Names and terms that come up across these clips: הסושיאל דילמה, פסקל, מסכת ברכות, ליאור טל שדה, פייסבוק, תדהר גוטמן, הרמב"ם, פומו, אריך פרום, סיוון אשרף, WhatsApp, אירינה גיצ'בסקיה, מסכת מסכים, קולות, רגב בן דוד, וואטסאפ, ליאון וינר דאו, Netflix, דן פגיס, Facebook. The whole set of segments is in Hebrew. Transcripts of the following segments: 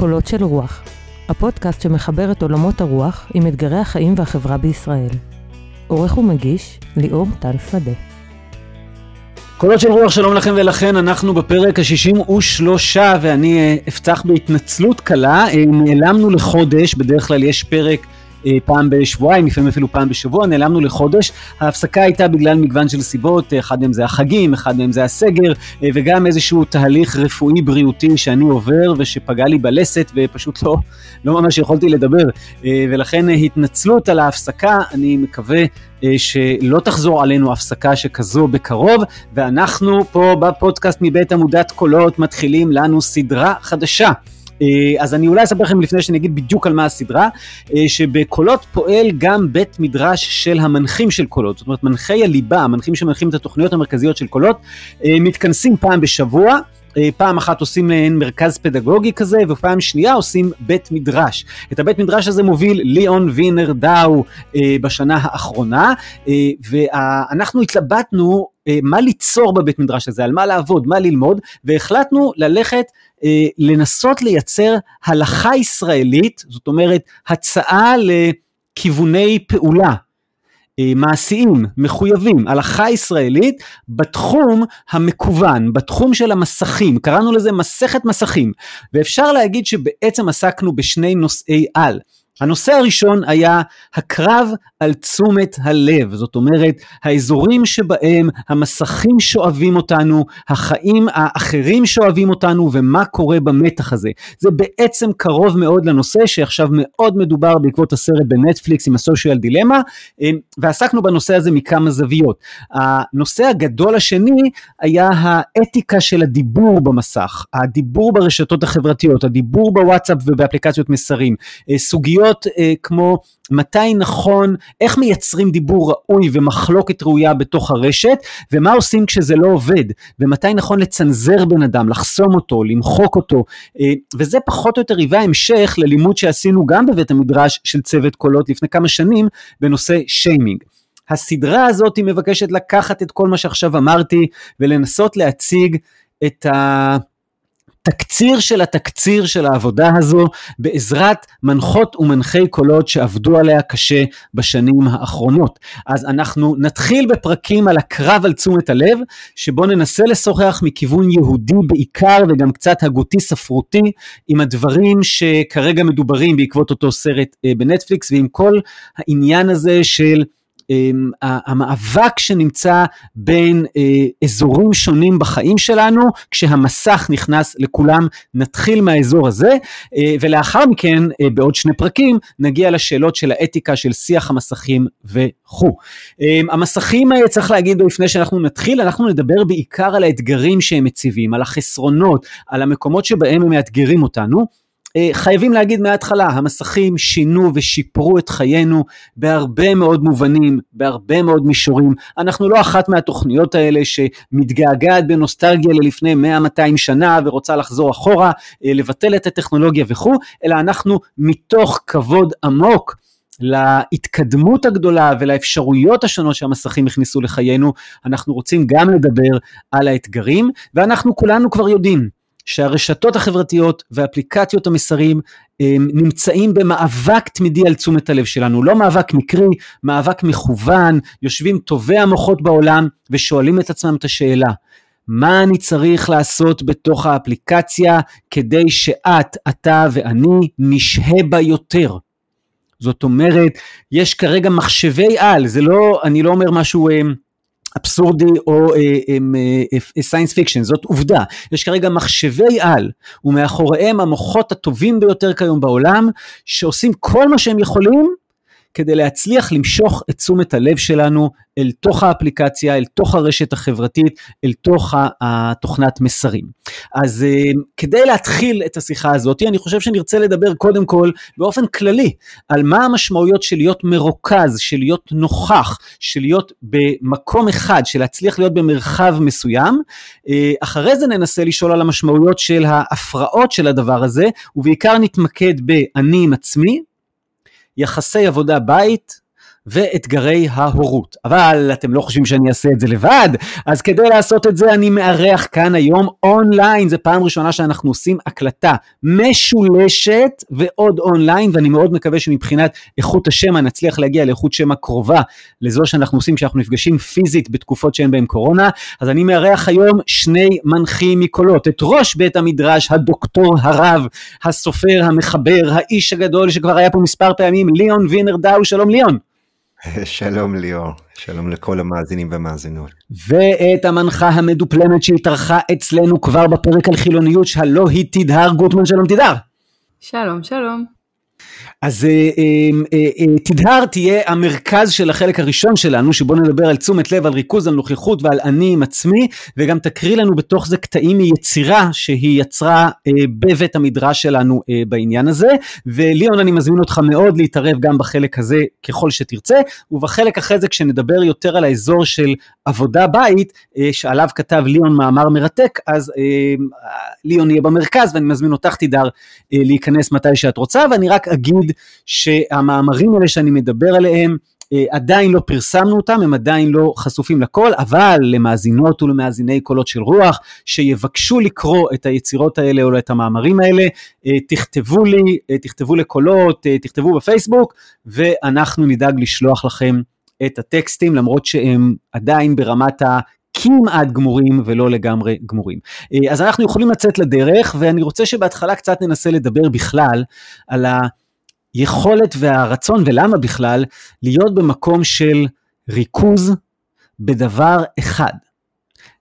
קולות של רוח, הפודקאסט שמחבר את עולמות הרוח עם אתגרי החיים והחברה בישראל. עורך ומגיש, ליאור טל שדה. קולות של רוח, שלום לכם ולכן, אנחנו בפרק ה-63, ואני אפתח בהתנצלות קלה, נעלמנו לחודש, בדרך כלל יש פרק פעם בשבועיים, לפעמים אפילו פעם בשבוע, נעלמנו לחודש. ההפסקה הייתה בגלל מגוון של סיבות, אחד מהם זה החגים, אחד מהם זה הסגר, וגם איזשהו תהליך רפואי בריאותי שאני עובר ושפגע לי בלסת ופשוט לא ממש יכולתי לדבר, ולכן התנצלות על ההפסקה. אני מקווה שלא תחזור עלינו הפסקה שכזו בקרוב, ואנחנו פה בפודקאסט מבית עמודת קולות מתחילים לנו סדרה חדשה. אז אני אולי אספר לכם לפני שנגיד בדיוק על מה הסדרה, שבקולות פועל גם בית מדרש של המנחים של קולות, זאת אומרת מנחי הליבה, המנחים שמנחים את התוכניות המרכזיות של קולות, מתכנסים פעם בשבוע, פעם אחת עושים להן מרכז פדגוגי כזה, ופעם שנייה עושים בית מדרש. את הבית מדרש הזה מוביל ליאון וינר דאו בשנה האחרונה, ואנחנו התלבטנו מה ליצור בבית מדרש הזה, על מה לעבוד, מה ללמוד, והחלטנו ללכת לנסות לייצר הלכה ישראלית, זאת אומרת הצעה לכיווני פעולה, מעשיים, מחויבים, הלכה ישראלית בתחום המקוון, בתחום של המסכים, קראנו לזה מסכת מסכים, ואפשר להגיד שבעצם עסקנו בשני נושאי על. הנושא הראשון היה הקרב על תשומת הלב, זאת אומרת האזורים שבהם המסכים שואבים אותנו, החיים האחרים שואבים אותנו ומה קורה במתח הזה. זה בעצם קרוב מאוד לנושא שעכשיו מאוד מדובר בעקבות הסרט בנטפליקס עם הסושיאל דילמה, ועסקנו בנושא הזה מכמה זוויות. הנושא הגדול השני היה האתיקה של הדיבור במסך, הדיבור ברשתות החברתיות, הדיבור בוואטסאפ ובאפליקציות מסרים, סוגיות כמו מתי נכון, איך מייצרים דיבור ראוי ומחלוקת ראויה בתוך הרשת, ומה עושים כשזה לא עובד, ומתי נכון לצנזר בן אדם, לחסום אותו, למחוק אותו, וזה פחות או יותר היווה המשך ללימוד שעשינו גם בבית המדרש של צוות קולות לפני כמה שנים בנושא שיימינג. הסדרה הזאת היא מבקשת לקחת את כל מה שעכשיו אמרתי ולנסות להציג את תקציר של התקציר של העבודה הזו בעזרת מנחות ומנחי קולות שעבדו עליה קשה בשנים האחרונות. אז אנחנו נתחיל בפרקים על הקרב על תשומת הלב, שבו ננסה לשוחח מכיוון יהודי בעיקר וגם קצת הגותי ספרותי עם הדברים שכרגע מדוברים בעקבות אותו סרט בנטפליקס, ועם כל העניין הזה של המאבק שנמצא בין אזורים שונים בחיים שלנו, כשהמסך נכנס לכולם. נתחיל מהאזור הזה, ולאחר מכן בעוד שני פרקים נגיע לשאלות של האתיקה של שיח המסכים וכו'. המסכים, צריך להגיד לפני שאנחנו נתחיל, אנחנו נדבר בעיקר על האתגרים שהם מציבים, על החסרונות, על המקומות שבהם הם מאתגרים אותנו. חייבים להגיד מההתחלה, המסכים שינו ושיפרו את חיינו בהרבה מאוד מובנים, בהרבה מאוד מישורים. אנחנו לא אחת מהתוכניות האלה שמתגעגעת בנוסטלגיה ללפני 100-200 שנה ורוצה לחזור אחורה, לבטל את הטכנולוגיה וכו', אלא אנחנו מתוך כבוד עמוק להתקדמות הגדולה ולאפשרויות השונות שהמסכים הכניסו לחיינו, אנחנו רוצים גם לדבר על האתגרים, ואנחנו כולנו כבר יודעים שהרשתות החברתיות ואפליקציות המסרים נמצאים במאבק תמידי על תשומת הלב שלנו, לא מאבק מקרי, מאבק מכוון. יושבים טובי המוחות בעולם ושואלים את עצמם את השאלה, מה אני צריך לעשות בתוך האפליקציה כדי שאת, אתה ואני נשהה בה יותר? זאת אומרת, יש כרגע מחשבי על, זה לא, אני לא אומר משהו אבסורדי או סיינס פיקשן, זאת עובדה. יש כרגע מחשבי על, ומאחוריהם המוחות הטובים ביותר כיום בעולם, שעושים כל מה שהם יכולים, כדי להצליח למשוך את תשומת הלב שלנו, אל תוך האפליקציה, אל תוך הרשת החברתית, אל תוך התוכנת מסרים. אז כדי להתחיל את השיחה הזאת, אני חושב שנרצה לדבר קודם כל, באופן כללי, על מה המשמעויות של להיות מרוכז, של להיות נוכח, של להיות במקום אחד, של להצליח להיות במרחב מסוים. אחרי זה ננסה לשאול על המשמעויות של ההפרעות של הדבר הזה, ובעיקר נתמקד באני עם עצמי, יחסי עבודה בית, ואתגרי ההורות. אבל אתם לא חושבים שאני אעשה את זה לבד, אז כדי לעשות את זה אני מארח כאן היום אונליין, זה פעם ראשונה שאנחנו עושים הקלטה משולשת ועוד אונליין, ואני מאוד מקווה שמבחינת איכות השמה נצליח להגיע לאיכות שמה קרובה לזו שאנחנו עושים כשאנחנו נפגשים פיזית בתקופות שאין בהן קורונה. אז אני מארח היום שני מנחים מקולות, את ראש בית המדרש, הדוקטור הרב, הסופר, המחבר, האיש הגדול שכבר היה פה מספר פעמים, ליאון וינר דאו. שלום ליאון. שלום ליאור, שלום לכל המאזינים והמאזינות. ואת המנחה המדופלמת שהתארחה אצלנו כבר בפרק על חילוניות, שלא היא תדהר גוטמן. שלום תדהר. שלום, שלום. אז תדהר תהיה המרכז של החלק הראשון שלנו, שבו נדבר על תשומת לב, על ריכוז, על נוכחות ועל אני עם עצמי, וגם תקריא לנו בתוך זה קטעים מיצירה שהיא יצרה בבית המדרש שלנו בעניין הזה. וליאון, אני מזמין אותך מאוד להתערב גם בחלק הזה ככל שתרצה, ובחלק אחרי זה כשנדבר יותר על האזור של עבודה בית, שעליו כתב ליאון מאמר מרתק, אז ליאון יהיה במרכז, ואני מזמין אותך תדהר להיכנס מתי שאת רוצה. ואני רק אגיד שהמאמרים האלה שאני מדבר עליהם, עדיין לא פרסמנו אותם, הם עדיין לא חשופים לכל, אבל למאזינות ולמאזיני קולות של רוח, שיבקשו לקרוא את היצירות האלה או את המאמרים האלה, תכתבו לי, תכתבו לקולות, תכתבו בפייסבוק, ואנחנו נדאג לשלוח לכם את הטקסטים, למרות שהם עדיין ברמת כמעט גמורים ולא לגמרי גמורים. אז אנחנו יכולים לצאת לדרך, ואני רוצה שבהתחלה קצת ננסה לדבר בכלל על היכולת והרצון, ולמה בכלל להיות במקום של ריכוז בדבר אחד.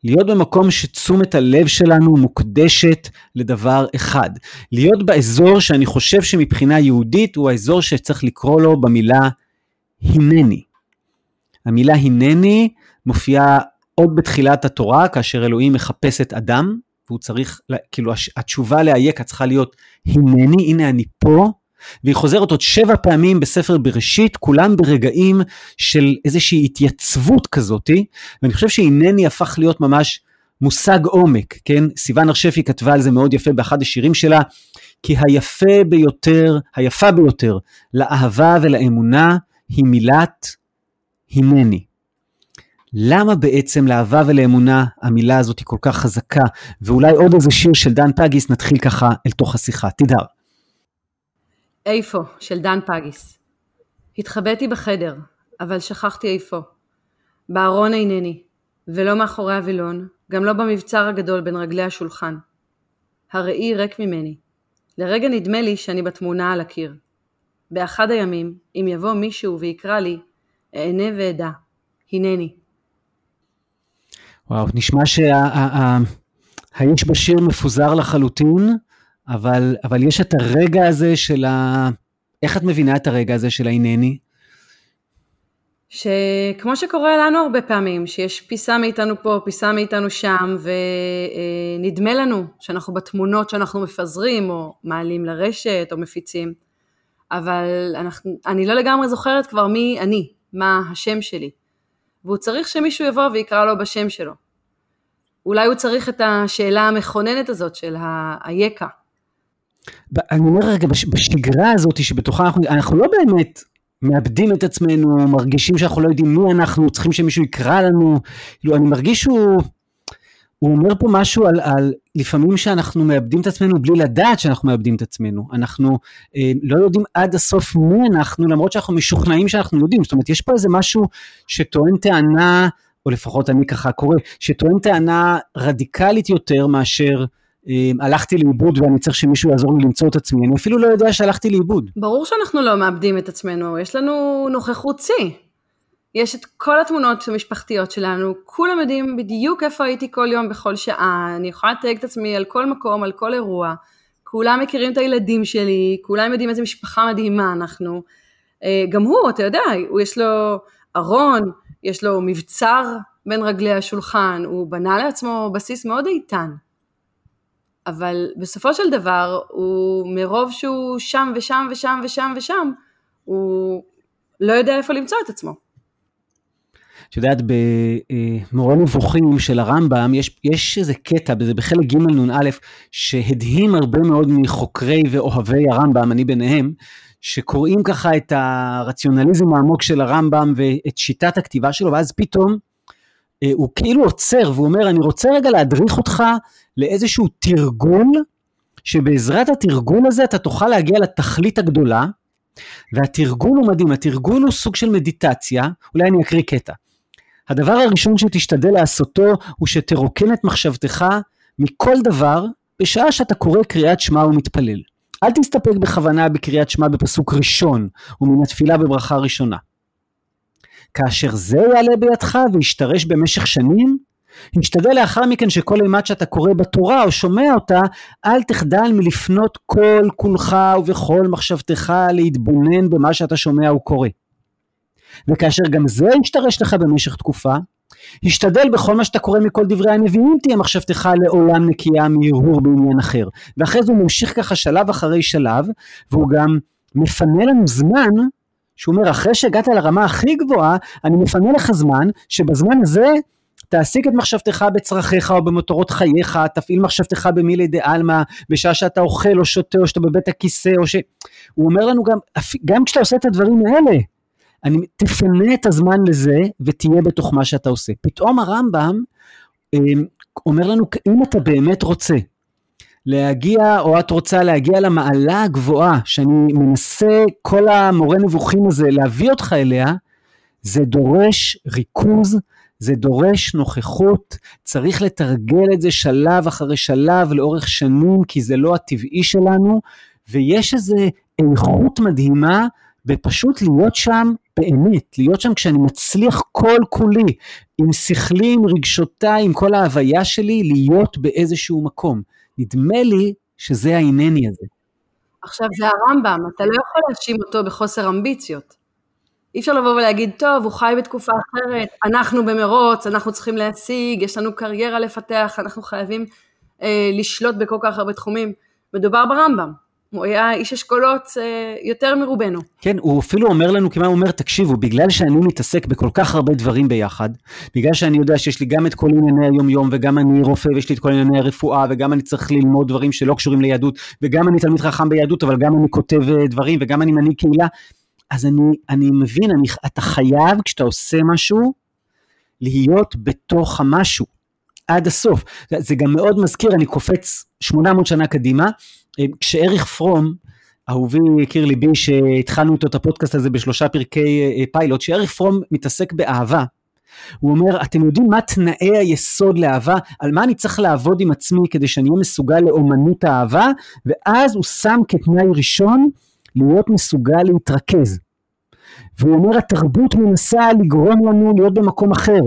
להיות במקום שתשומת הלב שלנו מוקדשת לדבר אחד. להיות באזור שאני חושב שמבחינה יהודית הוא האזור שצריך לקרוא לו במילה הנני. המילה הנני מופיעה עוד בתחילת התורה, כאשר אלוהים מחפש את אדם, והוא צריך, כאילו התשובה להייקה צריכה להיות, הנני, הנה אני פה, והיא חוזרת עוד 7 פעמים בספר בראשית, כולם ברגעים של איזושהי התייצבות כזאת, ואני חושב שהנני הפך להיות ממש מושג עומק, כן? סיוון אשרף כתבה על זה מאוד יפה באחד השירים שלה, כי היפה ביותר, לאהבה ולאמונה, היא מילת הנני. למה בעצם לאהבה ולאמונה המילה הזאת היא כל כך חזקה? ואולי עוד איזה שיר של דן פגיס נתחיל ככה אל תוך השיחה. תדהר. איפה של דן פגיס. התחבאתי בחדר, אבל שכחתי איפה. בארון אינני, ולא מאחורי הווילון, גם לא במבצר הגדול בין רגלי השולחן. הראי רק ממני. לרגע נדמה לי שאני בתמונה על הקיר. באחד הימים, אם יבוא מישהו ויקרא לי, אענה ועדה. הנני. וואו, נשמע שהאיש בשיר מפוזר לחלוטין, אבל יש את הרגע הזה של איך את מבינה את הרגע הזה של העינני? שכמו שקורה לנו הרבה פעמים, שיש פיסה מאיתנו פה, פיסה מאיתנו שם, ונדמה לנו שאנחנו בתמונות שאנחנו מפזרים, או מעלים לרשת, או מפיצים, אבל אני לא לגמרי זוכרת כבר מי אני, מה השם שלי. והוא צריך שמישהו יבוא ויקרא לו בשם שלו. אולי הוא צריך את השאלה המכוננת הזאת של היקה. אני אומר רגע, בשגרה הזאת שבתוכה אנחנו לא באמת מאבדים את עצמנו, מרגישים שאנחנו לא יודעים מי אנחנו, צריכים שמישהו יקרא לנו. אני מרגיש הוא אומר פה משהו על לפעמים שאנחנו מאבדים את עצמנו בלי לדעת שאנחנו מאבדים את עצמנו. אנחנו לא יודעים עד הסוף מי אנחנו, למרות שאנחנו משוכנעים שאנחנו יודעים. זאת אומרת, יש פה איזה משהו שטוען טענה, או לפחות אני ככה קורא, שטוען טענה רדיקלית יותר מאשר הלכתי לאיבוד ואני צריך שמישהו יעזור לי למצוא את עצמי. אני אפילו לא יודע שהלכתי לאיבוד. ברור שאנחנו לא מאבדים את עצמנו, יש לנו נוכחות צי. יש את כל התמונות המשפחתיות שלנו, כולם יודעים בדיוק איפה הייתי כל יום בכל שעה, אני יכולה לתאג את עצמי על כל מקום, על כל אירוע, כולם מכירים את הילדים שלי, כולם יודעים איזה משפחה מדהימה אנחנו, גם הוא, אתה יודע, יש לו ארון, יש לו מבצר בין רגלי השולחן, הוא בנה לעצמו בסיס מאוד איתן, אבל בסופו של דבר, הוא מרוב שהוא שם ושם ושם ושם ושם, הוא לא יודע איפה למצוא את עצמו. את יודעת, במורה נבוכים של הרמב"ם, יש איזה קטע, זה בחלק ג' נ' א', שהדהים הרבה מאוד מחוקרי ואוהבי הרמב"ם, אני ביניהם, שקוראים ככה את הרציונליזם העמוק של הרמב"ם ואת שיטת הכתיבה שלו, ואז פתאום הוא כאילו עוצר והוא אומר, אני רוצה רגע להדריך אותך לאיזשהו תרגול, שבעזרת התרגול הזה אתה תוכל להגיע לתכלית הגדולה, והתרגול הוא מדהים, התרגול הוא סוג של מדיטציה, אולי אני אקריא קטע. הדבר הראשון שתשתדל לעשותו, הוא שתרוקן את מחשבתך מכל דבר, בשעה שאתה קורא קריאת שמע ומתפלל. אל תסתפק בכוונה בקריאת שמע בפסוק ראשון, ומן התפילה בברכה ראשונה. כאשר זה יעלה בידך וישתרש במשך שנים, השתדל לאחר מכן שכל אימת שאתה קורא בתורה או שומע אותה, אל תחדל מלפנות כל כולך ובכל מחשבתך להתבונן במה שאתה שומע או קורא. וכאשר גם זה ישתרש לך במשך תקופה, השתדל בכל מה שאתה קורא מכל דברי הנביאים, תהיה מחשבתך לעולם נקייה מהרהור בעניין אחר. ואחרי זה הוא ממשיך ככה שלב אחרי שלב, והוא גם מפנה לנו זמן, שהוא אומר, אחרי שהגעת לרמה הכי גבוהה, אני מפנה לך זמן, שבזמן הזה תעסיק את מחשבתך בצרכיך או במטרות חייך, תפעיל מחשבתך במילי דעלמה, בשעה שאתה אוכל או שותה, או שאתה בבית הכיסא, או ש... הוא אומר לנו גם כשאתה עושה את הדברים האלה, תפנה את הזמן לזה ותהיה בתוך מה שאתה עושה. פתאום הרמב"ם אומר לנו, אם אתה באמת רוצה להגיע, או את רוצה להגיע למעלה הגבוהה, שאני מנסה כל המורה נבוכים הזה להביא אותך אליה, זה דורש ריכוז, זה דורש נוכחות, צריך לתרגל את זה שלב אחרי שלב, לאורך שנים, כי זה לא הטבעי שלנו, ויש איזו איכות מדהימה, ופשוט להיות שם באמת, להיות שם כשאני מצליח כל כולי, עם שכלי, עם רגשותה, עם כל ההוויה שלי, להיות באיזשהו מקום. נדמה לי שזה העינני הזה. עכשיו זה הרמב"ם, אתה לא יכול להאשים אותו בחוסר אמביציות. אי אפשר לבוא ולהגיד, טוב, הוא חי בתקופה אחרת, אנחנו במרוץ, אנחנו צריכים להשיג, יש לנו קריירה לפתח, אנחנו חייבים לשלוט בכל כך הרבה תחומים. מדובר ברמב"ם. הוא היה איש אשכולות יותר מרובנו. כן, הוא אפילו אומר לנו, כמה הוא אומר, תקשיבו, בגלל שאני מתעסק בכל כך הרבה דברים ביחד, בגלל שאני יודע שיש לי גם את כל ענייני היום יום, וגם אני רופא ויש לי את כל ענייני הרפואה, וגם אני צריך ללמוד דברים שלא קשורים ליהדות, וגם אני תלמיד חכם ביהדות, אבל גם אני כותב דברים, וגם אני מנהיג קהילה, אז אני מבין, אתה חייב כשאתה עושה משהו, להיות בתוך המשהו, עד הסוף. זה גם מאוד מזכיר, אני קופץ 800 שנה קדימה, כשאריך פרום, אהובי הכיר ליבי שהתחלנו איתו את הפודקאסט הזה בשלושה פרקי פיילוט, שאריך פרום מתעסק באהבה, הוא אומר, אתם יודעים מה תנאי היסוד לאהבה, על מה אני צריך לעבוד עם עצמי כדי שאני אהיה מסוגל לאומנות האהבה, ואז הוא שם כתנאי ראשון להיות מסוגל להתרכז. והוא אומר, התרבות מנסה לגרום לנו להיות במקום אחר,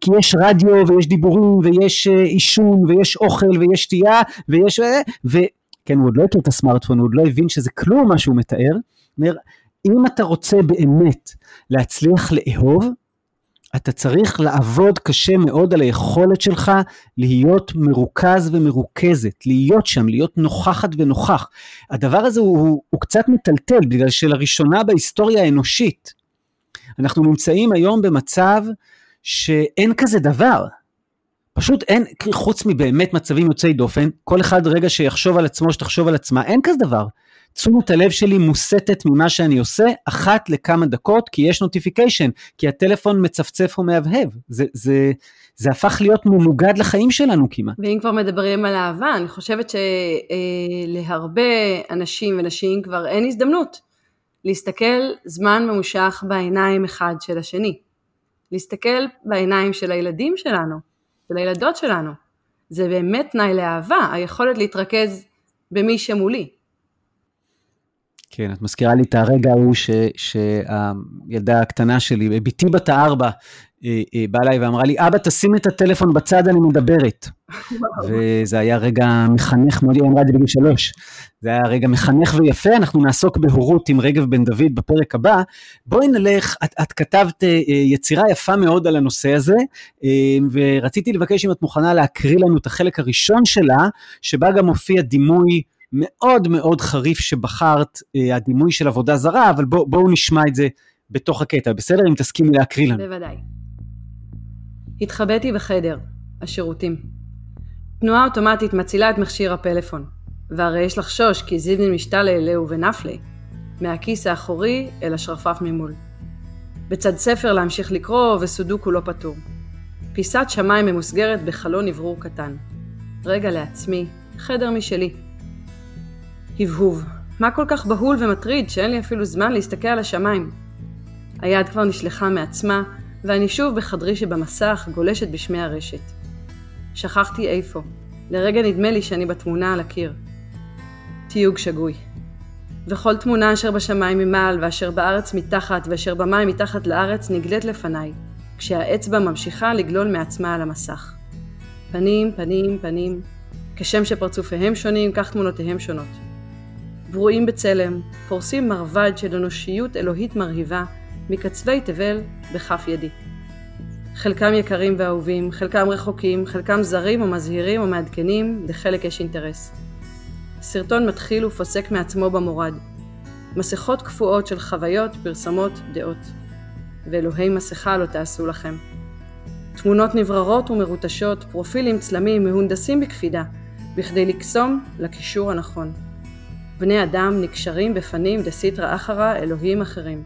כי יש רדיו ויש דיבורים ויש אישון ויש אוכל ויש שתייה ויש... וכן, הוא עוד לא הכיר את הסמארטפון, הוא עוד לא הבין שזה כלום מה שהוא מתאר, אומר, אם אתה רוצה באמת להצליח לאהוב, אתה צריך לעבוד קשה מאוד על היכולת שלך להיות מרוכז ומרוכזת, להיות שם, להיות נוכחת ונוכח. הדבר הזה הוא קצת מטלטל, בגלל שלראשונה בהיסטוריה האנושית, אנחנו נמצאים היום במצב שאין כזה דבר, פשוט אין, חוץ מבאמת מצבים יוצאי דופן, כל אחד רגע שיחשוב על עצמו, שתחשוב על עצמה, אין כזה דבר. תשומת הלב שלי מוסטת ממה שאני עושה, אחת לכמה דקות, כי יש נוטיפיקיישן, כי הטלפון מצפצף ומהבהב, זה הפך להיות מנוגד לחיים שלנו כמעט. ואם כבר מדברים על אהבה, אני חושבת שלהרבה אנשים ונשים כבר אין הזדמנות, להסתכל זמן ממושך בעיניים אחד של השני, להסתכל בעיניים של הילדים שלנו, של הילדות שלנו, זה באמת תנאי לאהבה, היכולת להתרכז במי שמולי. כן, את מזכירה לי את הרגע הוא שהילדה הקטנה שלי, ביתי בת 4, באה אליי ואמרה לי, אבא תשים את הטלפון בצד, אני מדברת. וזה היה רגע מחנך, מאוד יאמרה דביל 3, זה היה רגע מחנך ויפה, אנחנו נעסוק בהורות עם רגב בן דוד בפרק הבא, בואי נלך, את כתבת יצירה יפה מאוד על הנושא הזה, ורציתי לבקש אם את מוכנה להקריא לנו את החלק הראשון שלה, שבה גם מופיע דימוי, מאוד מאוד חריף שבחרת הדימוי של עבודה זרה, אבל בואו נשמע את זה בתוך הקטע, בסדר? אם תסכימי להקריא לנו. בוודאי. התחבאתי בחדר, השירותים. תנועה אוטומטית מצילה את מכשיר הפלאפון, והרי יש לחשוש כי זידן משתלה אליה ובנפלה, מהכיס האחורי אל השרפף ממול. בצד ספר להמשיך לקרוא וסודוק הוא לא פתור. פיסת שמיים ממוסגרת בחלון עברור קטן. רגע לעצמי, חדר משלי. הבהוב, מה כל כך בהול ומטריד שאין לי אפילו זמן להסתכל על השמיים? היד כבר נשלחה מעצמה ואני שוב בחדרי שבמסך גולשת בשמי הרשת. שכחתי איפה, לרגע נדמה לי שאני בתמונה על הקיר. תיוג שגוי. וכל תמונה אשר בשמיים ממעל ואשר בארץ מתחת ואשר במים מתחת לארץ נגלית לפניי, כשהאצבע ממשיכה לגלול מעצמה על המסך. פנים, פנים, פנים, כשם שפרצופיהם שונים, כך תמונותיהם שונות. ברואים בצלם, פורסים מרבד של אנושיות אלוהית מרהיבה, מקצווי תבל בכף ידי. חלקם יקרים ואהובים, חלקם רחוקים, חלקם זרים או מזהירים או מעדכנים, לחלק יש אינטרס. סרטון מתחיל ופוסק מעצמו במורד. מסכות קפואות של חוויות, פרסמות, דעות. ואלוהי מסכה לא תעשו לכם. תמונות נבררות ומרוטשות, פרופילים, צלמים, מהונדסים בקפידה, בכדי לקסום לקישור הנכון. בני אדם נקשרים בפנים דסיטרא אחרא אלוהים אחרים.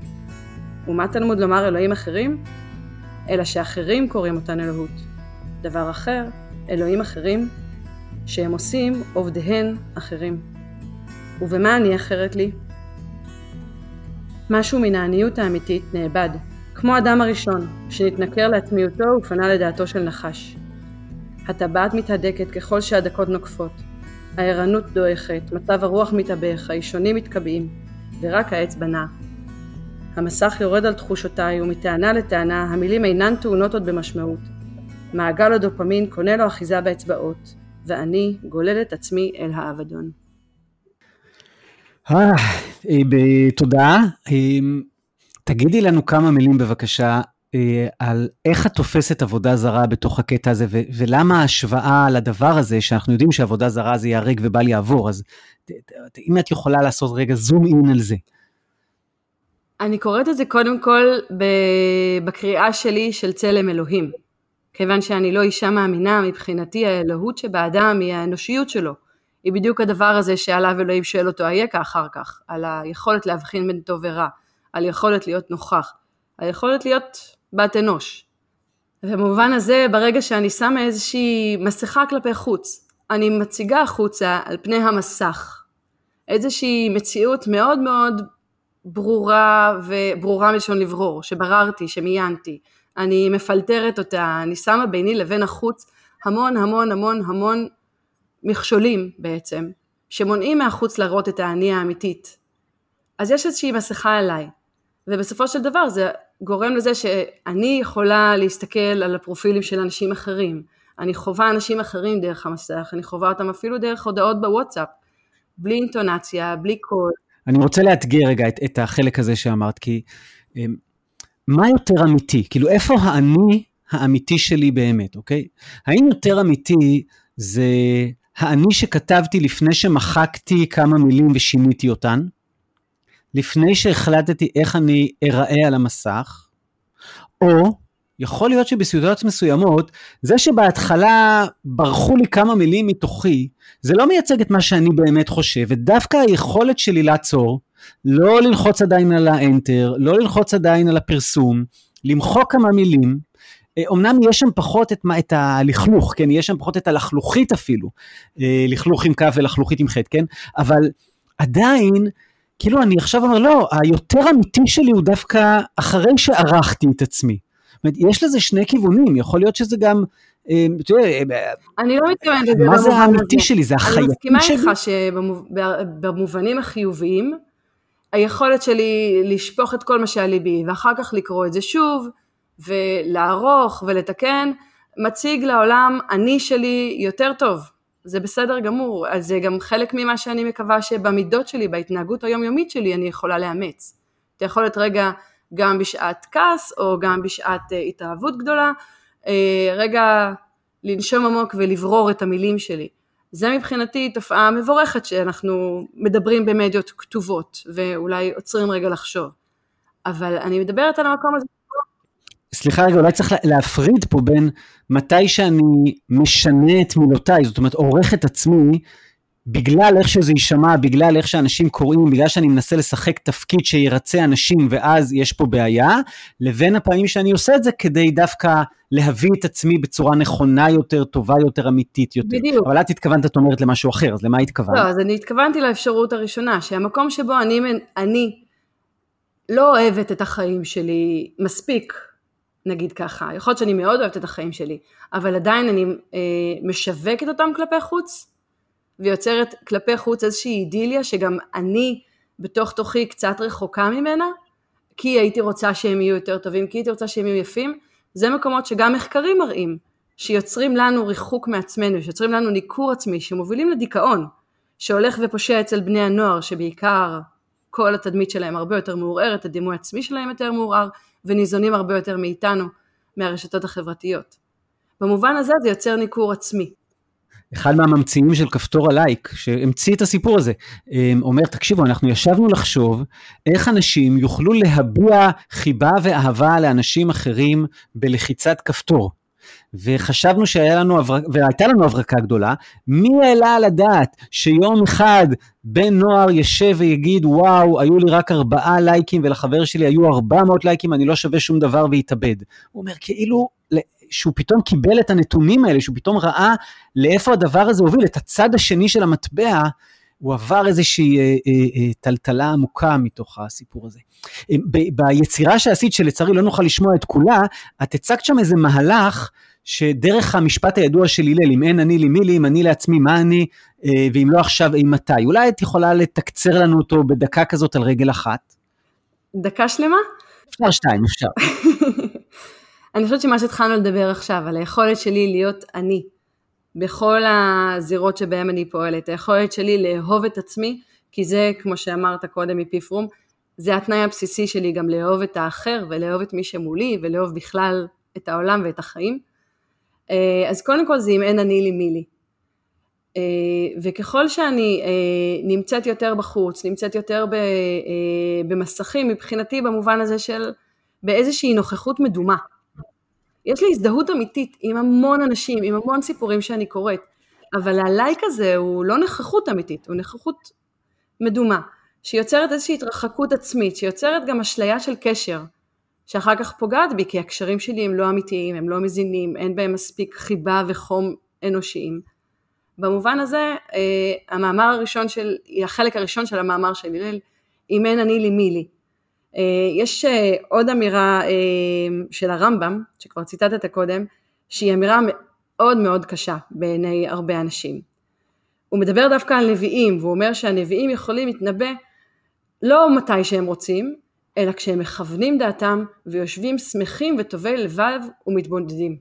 ומה תלמוד לומר אלוהים אחרים? אלא שאחרים קוראים אותן אלוהות. דבר אחר, אלוהים אחרים, שהם עושים עובדיהן אחרים. ובמה אני אחרת לי? משהו מן העניות האמיתית נאבד, כמו אדם הראשון, שנתנכר לעצמיותו ופנה לדעתו של נחש. הטבעת מתהדקת ככל שהדקות נוקפות. הערנות דועכת, מצב הרוח מתאבך, האישונים מתקבעים, ורק האצבע נעה. המסך יורד על תחושותיי, ומטענה לטענה המילים אינן טעונות עוד במשמעות. מעגל הדופמין קונה לו אחיזה באצבעות, ואני גוללת עצמי אל האבדון. בתודה. תגידי לנו כמה מילים בבקשה על איך את תופסת עבודה זרה בתוך הקטע הזה, ולמה ההשוואה לדבר הזה, שאנחנו יודעים שעבודה זרה זה יהרג ובל יעבור, אז אם את יכולה לעשות רגע זום אין על זה. אני קוראת את זה קודם כל בקריאה שלי של צלם אלוהים, כיוון שאני לא אישה מאמינה, מבחינתי האלוהות שבאדם היא האנושיות שלו, היא בדיוק הדבר הזה שעליו אלוהים שואל אותו היקע אחר כך, על היכולת להבחין בין טוב ורע, על יכולת להיות נוכח, על יכולת להיות בת אנוש. ובמובן הזה, ברגע שאני שמה איזושהי מסכה כלפי חוץ, אני מציגה החוצה על פני המסך, איזושהי מציאות מאוד מאוד ברורה, וברורה מלשון לברור, שבררתי, שמיינתי, אני מפלטרת אותה, אני שמה ביני לבין החוץ, המון המון המון המון מכשולים בעצם, שמונעים מהחוץ לראות את העני האמיתית. אז יש איזושהי מסכה עליי, ובסופו של דבר זה גורם לזה שאני יכולה להסתכל על הפרופילים של אנשים אחרים, אני חווה אנשים אחרים דרך המסך, אני חווה אותם אפילו דרך הודעות בוואטסאפ, בלי אינטונציה, בלי קול. אני רוצה לאתגר רגע את החלק הזה שאמרת, כי מה יותר אמיתי? כאילו איפה האני האמיתי שלי באמת, אוקיי? האם יותר אמיתי זה האני שכתבתי לפני שמחקתי כמה מילים ושיניתי אותן? לפני שהחלטתי איך אני אראה על המסך, או יכול להיות שבסיטואציות מסוימות, זה שבהתחלה ברחו לי כמה מילים מתוכי, זה לא מייצג את מה שאני באמת חושב, ודווקא היכולת שלי לעצור, לא ללחוץ עדיין על האנטר, לא ללחוץ עדיין על הפרסום, למחוק כמה מילים, אמנם יש שם פחות את הלכלוך, כן? יש שם פחות את הלכלוכית אפילו, לכלוך עם קו ולכלוכית עם חד, כן? אבל עדיין, כאילו אני עכשיו אומר, לא, היותר אמיתי שלי הוא דווקא אחרי שערכתי את עצמי. יש לזה שני כיוונים, יכול להיות שזה גם, אני לא מתכוונת לזה. מה זה האמיתי שלי? זה החייתי שלי? אני מסכימה איתך שבמובנים החיוביים, היכולת שלי לשפוך את כל מה שעלי בי, ואחר כך לקרוא את זה שוב, ולערוך ולתקן, מציג לעולם אני שלי יותר טוב. זה בסדר גמור, אז זה גם חלק ממה שאני מקווה שבמידות שלי, בהתנהגות היומיומית שלי, אני יכולה לאמץ. אתה יכול להיות רגע גם בשעת כעס, או גם בשעת התאהבות גדולה, רגע לנשום עמוק ולברור את המילים שלי. זה מבחינתי תופעה מבורכת שאנחנו מדברים במדיות כתובות, ואולי עוצרים רגע לחשוב. אבל אני מדברת על המקום הזה. סליחה רגע, אולי צריך להפריד פה בין מתי שאני משנה את מילותיי, זאת אומרת, עורך את עצמי, בגלל איך שזה יישמע, בגלל איך שאנשים קוראים, בגלל שאני מנסה לשחק תפקיד שירצה אנשים ואז יש פה בעיה, לבין הפעמים שאני עושה את זה כדי דווקא להביא את עצמי בצורה נכונה יותר, טובה יותר, אמיתית יותר. בדיוק. אבל את התכוונת, את אומרת למשהו אחר, אז למה התכוונת? לא, אז אני התכוונתי לאפשרות הראשונה, שהמקום שבו אני לא אוהבת את החיים שלי מספיק, נגיד ככה, יכול להיות שאני מאוד אוהבת את החיים שלי, אבל עדיין אני משווקת אותם כלפי חוץ, ויוצרת כלפי חוץ איזושהי אידיליה, שגם אני בתוך תוכי קצת רחוקה ממנה, כי הייתי רוצה שהם יהיו יותר טובים, כי הייתי רוצה שהם יהיו יפים, זה מקומות שגם מחקרים מראים, שיוצרים לנו ריחוק מעצמנו, שיוצרים לנו ניכור עצמי, שמובילים לדיכאון, שהולך ופושע אצל בני הנוער, שבעיקר כל התדמית שלהם הרבה יותר מעורערת, הדימוי עצמי שלהם יותר מעורער, וניזונים הרבה יותר מאיתנו, מהרשתות החברתיות. במובן הזה זה יוצר ניכור עצמי. אחד מהממציאים של כפתור הלייק, שהמציא את הסיפור הזה, אומר, תקשיבו, אנחנו ישבנו לחשוב איך אנשים יוכלו להביע חיבה ואהבה לאנשים אחרים בלחיצת כפתור. וחשבנו והייתה לנו הברקה גדולה, מי העלה לדעת שיום אחד בן נוער ישב ויגיד, וואו, היו לי רק 4 לייקים ולחבר שלי היו 400 לייקים, אני לא שווה שום דבר והתאבד. הוא אומר, כאילו, שהוא פתאום קיבל את הנתונים האלה, שהוא פתאום ראה לאיפה הדבר הזה הוביל, את הצד השני של המטבע, הוא עבר איזושהי טלטלה עמוקה מתוך הסיפור הזה. ביצירה שעשית, שלצערי לא נוכל לשמוע את כולה, את הצגת שם איזה מהלך, שדרך המשפט הידוע של הלל, אם אין אני לי מי לי, אם אני לעצמי מה אני, ואם לא עכשיו, אם מתי. אולי את יכולה לתקצר לנו אותו בדקה כזאת על רגל אחת? דקה שלמה? אפשר 2, אפשר. אני חושבת שמה שהתחלנו לדבר עכשיו, על היכולת שלי להיות אני, בכל הזירות שבהם אני פועלת, היכולת שלי לאהוב את עצמי, כי זה, כמו שאמרת קודם מפי פרום, זה התנאי הבסיסי שלי גם לאהוב את האחר, ולאהוב את מי שמולי, ולאהוב בכלל את העולם ואת החיים. אז קודם כל זה אם אין אני לי מי לי. וככל שאני נמצאת יותר בחוץ, נמצאת יותר במסכים, מבחינתי במובן הזה של באיזושהי נוכחות מדומה, יש לי הזדהות אמיתית עם המון אנשים, עם המון סיפורים שאני קוראת, אבל הלייק הזה הוא לא נכחות אמיתית, הוא נכחות מדומה, שיוצרת איזושהי התרחקות עצמית, שיוצרת גם אשליה של קשר, שאחר כך פוגעת בי, כי הקשרים שלי הם לא אמיתיים, הם לא מזינים, אין בהם מספיק חיבה וחום אנושיים. במובן הזה, המאמר הראשון של, החלק הראשון של המאמר של הלל, אם אין אני לי מי לי. יש עוד אמירה של הרמב"ם, שכבר ציטטת קודם, שהיא אמירה מאוד מאוד קשה בעיני הרבה אנשים. הוא מדבר דווקא על נביאים, והוא אומר שהנביאים יכולים להתנבא לא מתי שהם רוצים, אלא כשהם מכוונים דעתם ויושבים שמחים וטובי לבב ומתבודדים.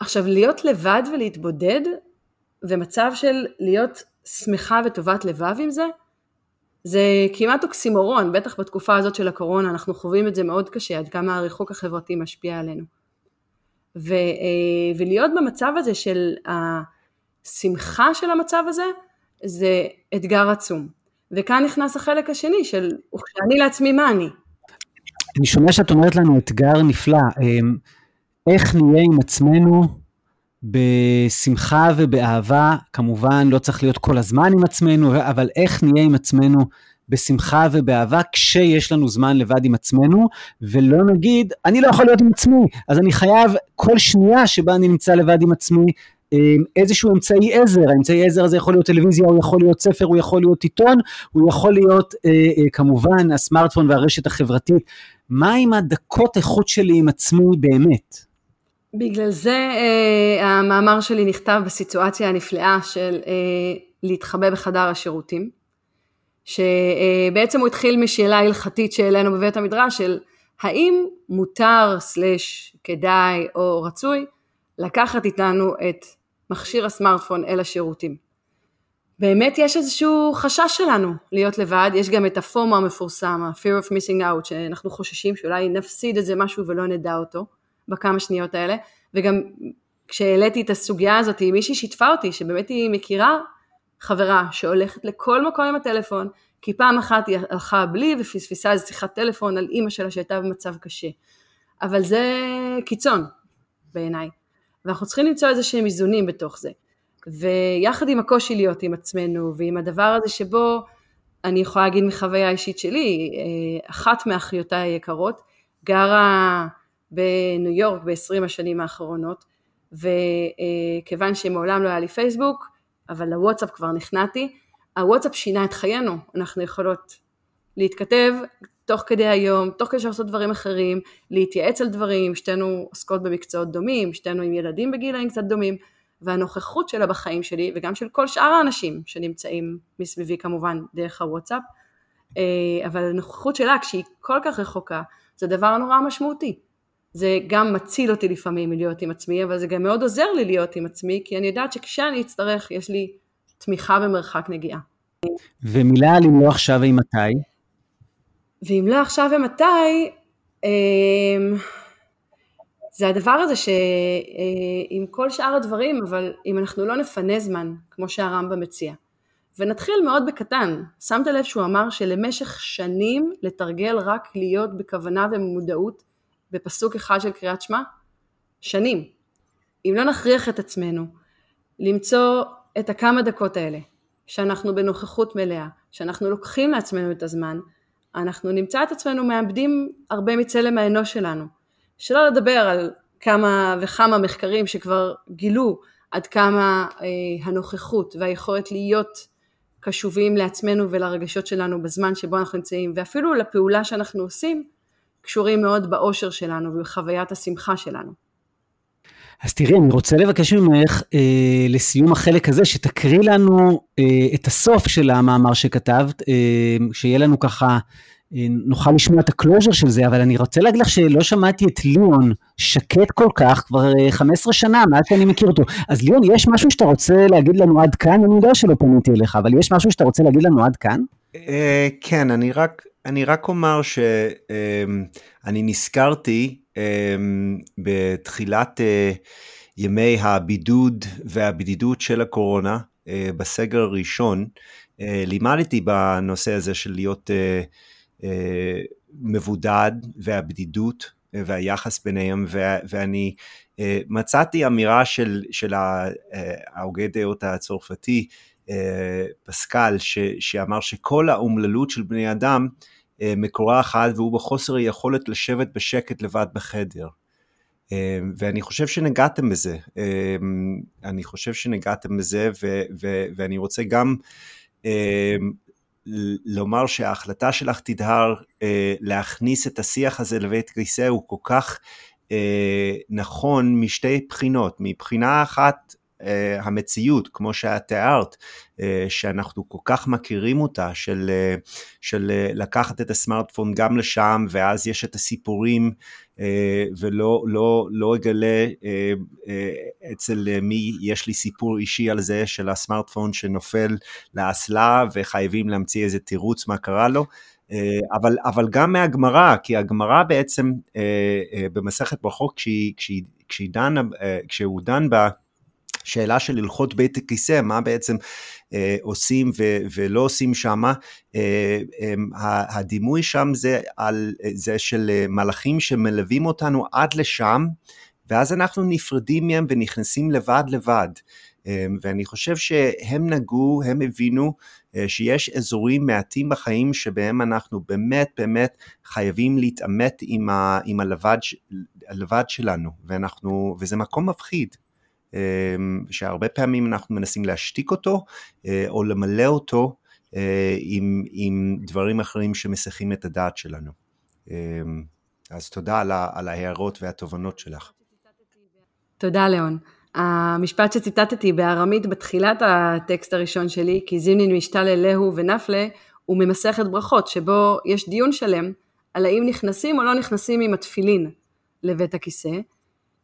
עכשיו, להיות לבד ולהתבודד, ומצב של להיות שמחה וטובת לבב עם זה, זה כמעט אוקסימורון, בטח בתקופה הזאת של הקורונה, אנחנו חווים את זה מאוד קשה, עד כמה הריחוק החברתי משפיע עלינו. ולהיות במצב הזה של השמחה של המצב הזה, זה אתגר עצום. וכאן נכנס החלק השני של, וכשאני לעצמי מה אני? אני שומע שאת אומרת לנו אתגר נפלא, איך נהיה עם עצמנו, בשמחה ובאהבה, כמובן לא צריך להיות כל הזמן עם עצמנו, אבל איך נהיה עם עצמנו בשמחה ובאהבה, כשיש לנו זמן לבד עם עצמנו, ולא נגיד, אני לא יכול להיות עם עצמי, אז אני חייב כל שנייה שבה אני נמצא לבד עם עצמי, איזשהו אמצעי עזר, האמצעי עזר הזה יכול להיות טלוויזיה, הוא יכול להיות ספר, הוא יכול להיות עיתון, הוא יכול להיות כמובן הסמארטפון והרשת החברתית, מה עם הדקות איכות שלי עם עצמי באמת? בגלל זה המאמר שלי נכתב בסיטואציה הנפלאה של להתחבא בחדר השירותים, שבעצם הוא התחיל משאלה הלכתית שאלינו בבית המדרש, של האם מותר / כדאי או רצוי, לקחת איתנו את מכשיר הסמארטפון אל השירותים. באמת יש איזשהו חשש שלנו להיות לבד, יש גם את הפומו המפורסם, ה-fear of missing out, שאנחנו חוששים שאולי נפסיד איזה משהו ולא נדע אותו, בכמה שניות האלה, וגם כשהעליתי את הסוגיה הזאת, מישהי שיתפה אותי, שבאמת היא מכירה חברה, שהולכת לכל מקום עם הטלפון, כי פעם אחת היא הלכה בלי, ופספסה איזו שיחת טלפון על אמא שלה, שהייתה במצב קשה. אבל זה קיצון, בעיניי. ואנחנו צריכים למצוא איזשהם איזונים בתוך זה. ויחד עם הקושי להיות עם עצמנו, ועם הדבר הזה שבו, אני יכולה להגיד מחוויה האישית שלי, אחת מאחיותיי היקרות, גרה בניו יורק ב-20 השנים האחרונות, וכיוון שמעולם לא היה לי פייסבוק, אבל לוואטסאפ כבר נכנעתי, הוואטסאפ שינה את חיינו, אנחנו יכולות להתכתב תוך כדי היום, תוך כדי שעושות דברים אחרים, להתייעץ על דברים, שתינו עוסקות במקצועות דומים, שתינו עם ילדים בגילאים קצת דומים, והנוכחות שלה בחיים שלי, וגם של כל שאר האנשים שנמצאים מסביבי כמובן דרך הוואטסאפ, אבל הנוכחות שלה כשהיא כל כך רחוקה, זה דבר נורא משמעותי. זה גם מציל אותי לפעמים מלהיות עם עצמי, אבל זה גם מאוד עוזר לי להיות עם עצמי, כי אני יודעת שכשאני אצטרך, יש לי תמיכה במרחק נגיעה. ומילה על אם לא עכשיו ומתי? ואם לא עכשיו ומתי, זה הדבר הזה שעם כל שאר הדברים, אבל אם אנחנו לא נפנה זמן, כמו שהרמב"ם מציע, ונתחיל מאוד בקטן, שמת לב שהוא אמר שלמשך שנים לתרגל רק להיות בכוונה ומודעות, בפסוק אחד של קריאת שמע, שנים. אם לא נכריח את עצמנו, למצוא את הכמה דקות האלה, שאנחנו בנוכחות מלאה, שאנחנו לוקחים לעצמנו את הזמן, אנחנו נמצא את עצמנו מאבדים הרבה מצלם האנוש שלנו. שלא לדבר על כמה וכמה מחקרים שכבר גילו עד כמה הנוכחות והיכולת להיות קשובים לעצמנו ולרגשות שלנו בזמן שבו אנחנו נמצאים, ואפילו לפעולה שאנחנו עושים, קשורים מאוד באושר שלנו ובחוויית השמחה שלנו. אז תראי, אני רוצה לבקש ממך לסיום החלק הזה, שתקריא לנו את הסוף של המאמר שכתבת, שיהיה לנו ככה, נוכל לשמוע את הקלוז'ר של זה, אבל אני רוצה להגיד לך שלא שמעתי את ליאון שקט כל כך, כבר 15 שנה, מאז שאני מכיר אותו. אז ליאון, יש משהו שאתה רוצה להגיד לנו עד כאן? אני יודע שלא פניתי אליך, אבל יש משהו שאתה רוצה להגיד לנו עד כאן? כן, אני רק אומר שאני נזכרתי בתחילת ימי הבידוד והבדידות של הקורונה, בסגר הראשון, לימדתי בנושא הזה של להיות מבודד והבדידות והיחס ביניהם, ואני מצאתי אמירה של ההוגה דעות הצרפתי, פסקל, שאמר שכל האומללות של בני אדם מקורה אחד, והוא בחוסר יכולת לשבת בשקט לבד בחדר. ואני חושב שנגעתם בזה. ואני רוצה גם לומר שההחלטה שלך, תדהר, להכניס את השיח הזה לבית כיסא, הוא כל כך נכון משתי בחינות. מבחינה אחת, המציאות, כמו שאת תיארת, שאנחנו כל כך מכירים אותה, של לקחת את הסמארטפון גם לשם, ואז יש את הסיפורים, ולא אגלה אצל מי יש לי סיפור אישי על זה, של הסמארטפון שנופל לאסלה, וחייבים להמציא איזה תירוץ מה קרה לו, אבל גם מהגמרא, כי הגמרא בעצם, במסכת ברכות, כשהוא דן בה, שאלה של הלכות בית הכיסא, מה בעצם עושים ולא עושים שם, הדימוי שם זה על זה של מלאכים שמלווים אותנו עד לשם, ואז אנחנו נפרדים מהם ונכנסים לבד, ואני חושב שהם נגעו, הם הבינו שיש אזורים מעטים בחיים שבהם אנחנו באמת חייבים להתעמת עם הלבד שלנו, וזה מקום מפחיד. שהרבה פעמים אנחנו מנסים להשתיק אותו, או למלא אותו עם דברים אחרים שמסכים את הדעת שלנו. אז תודה על ההערות והתובנות שלך. תודה ליאון. המשפט שציטטתי בארמית בתחילת הטקסט הראשון שלי, כי זימנין משתלה להו ונפלה, הוא ממסכת ברכות, שבו יש דיון שלם על האם נכנסים או לא נכנסים עם התפילין לבית הכיסא,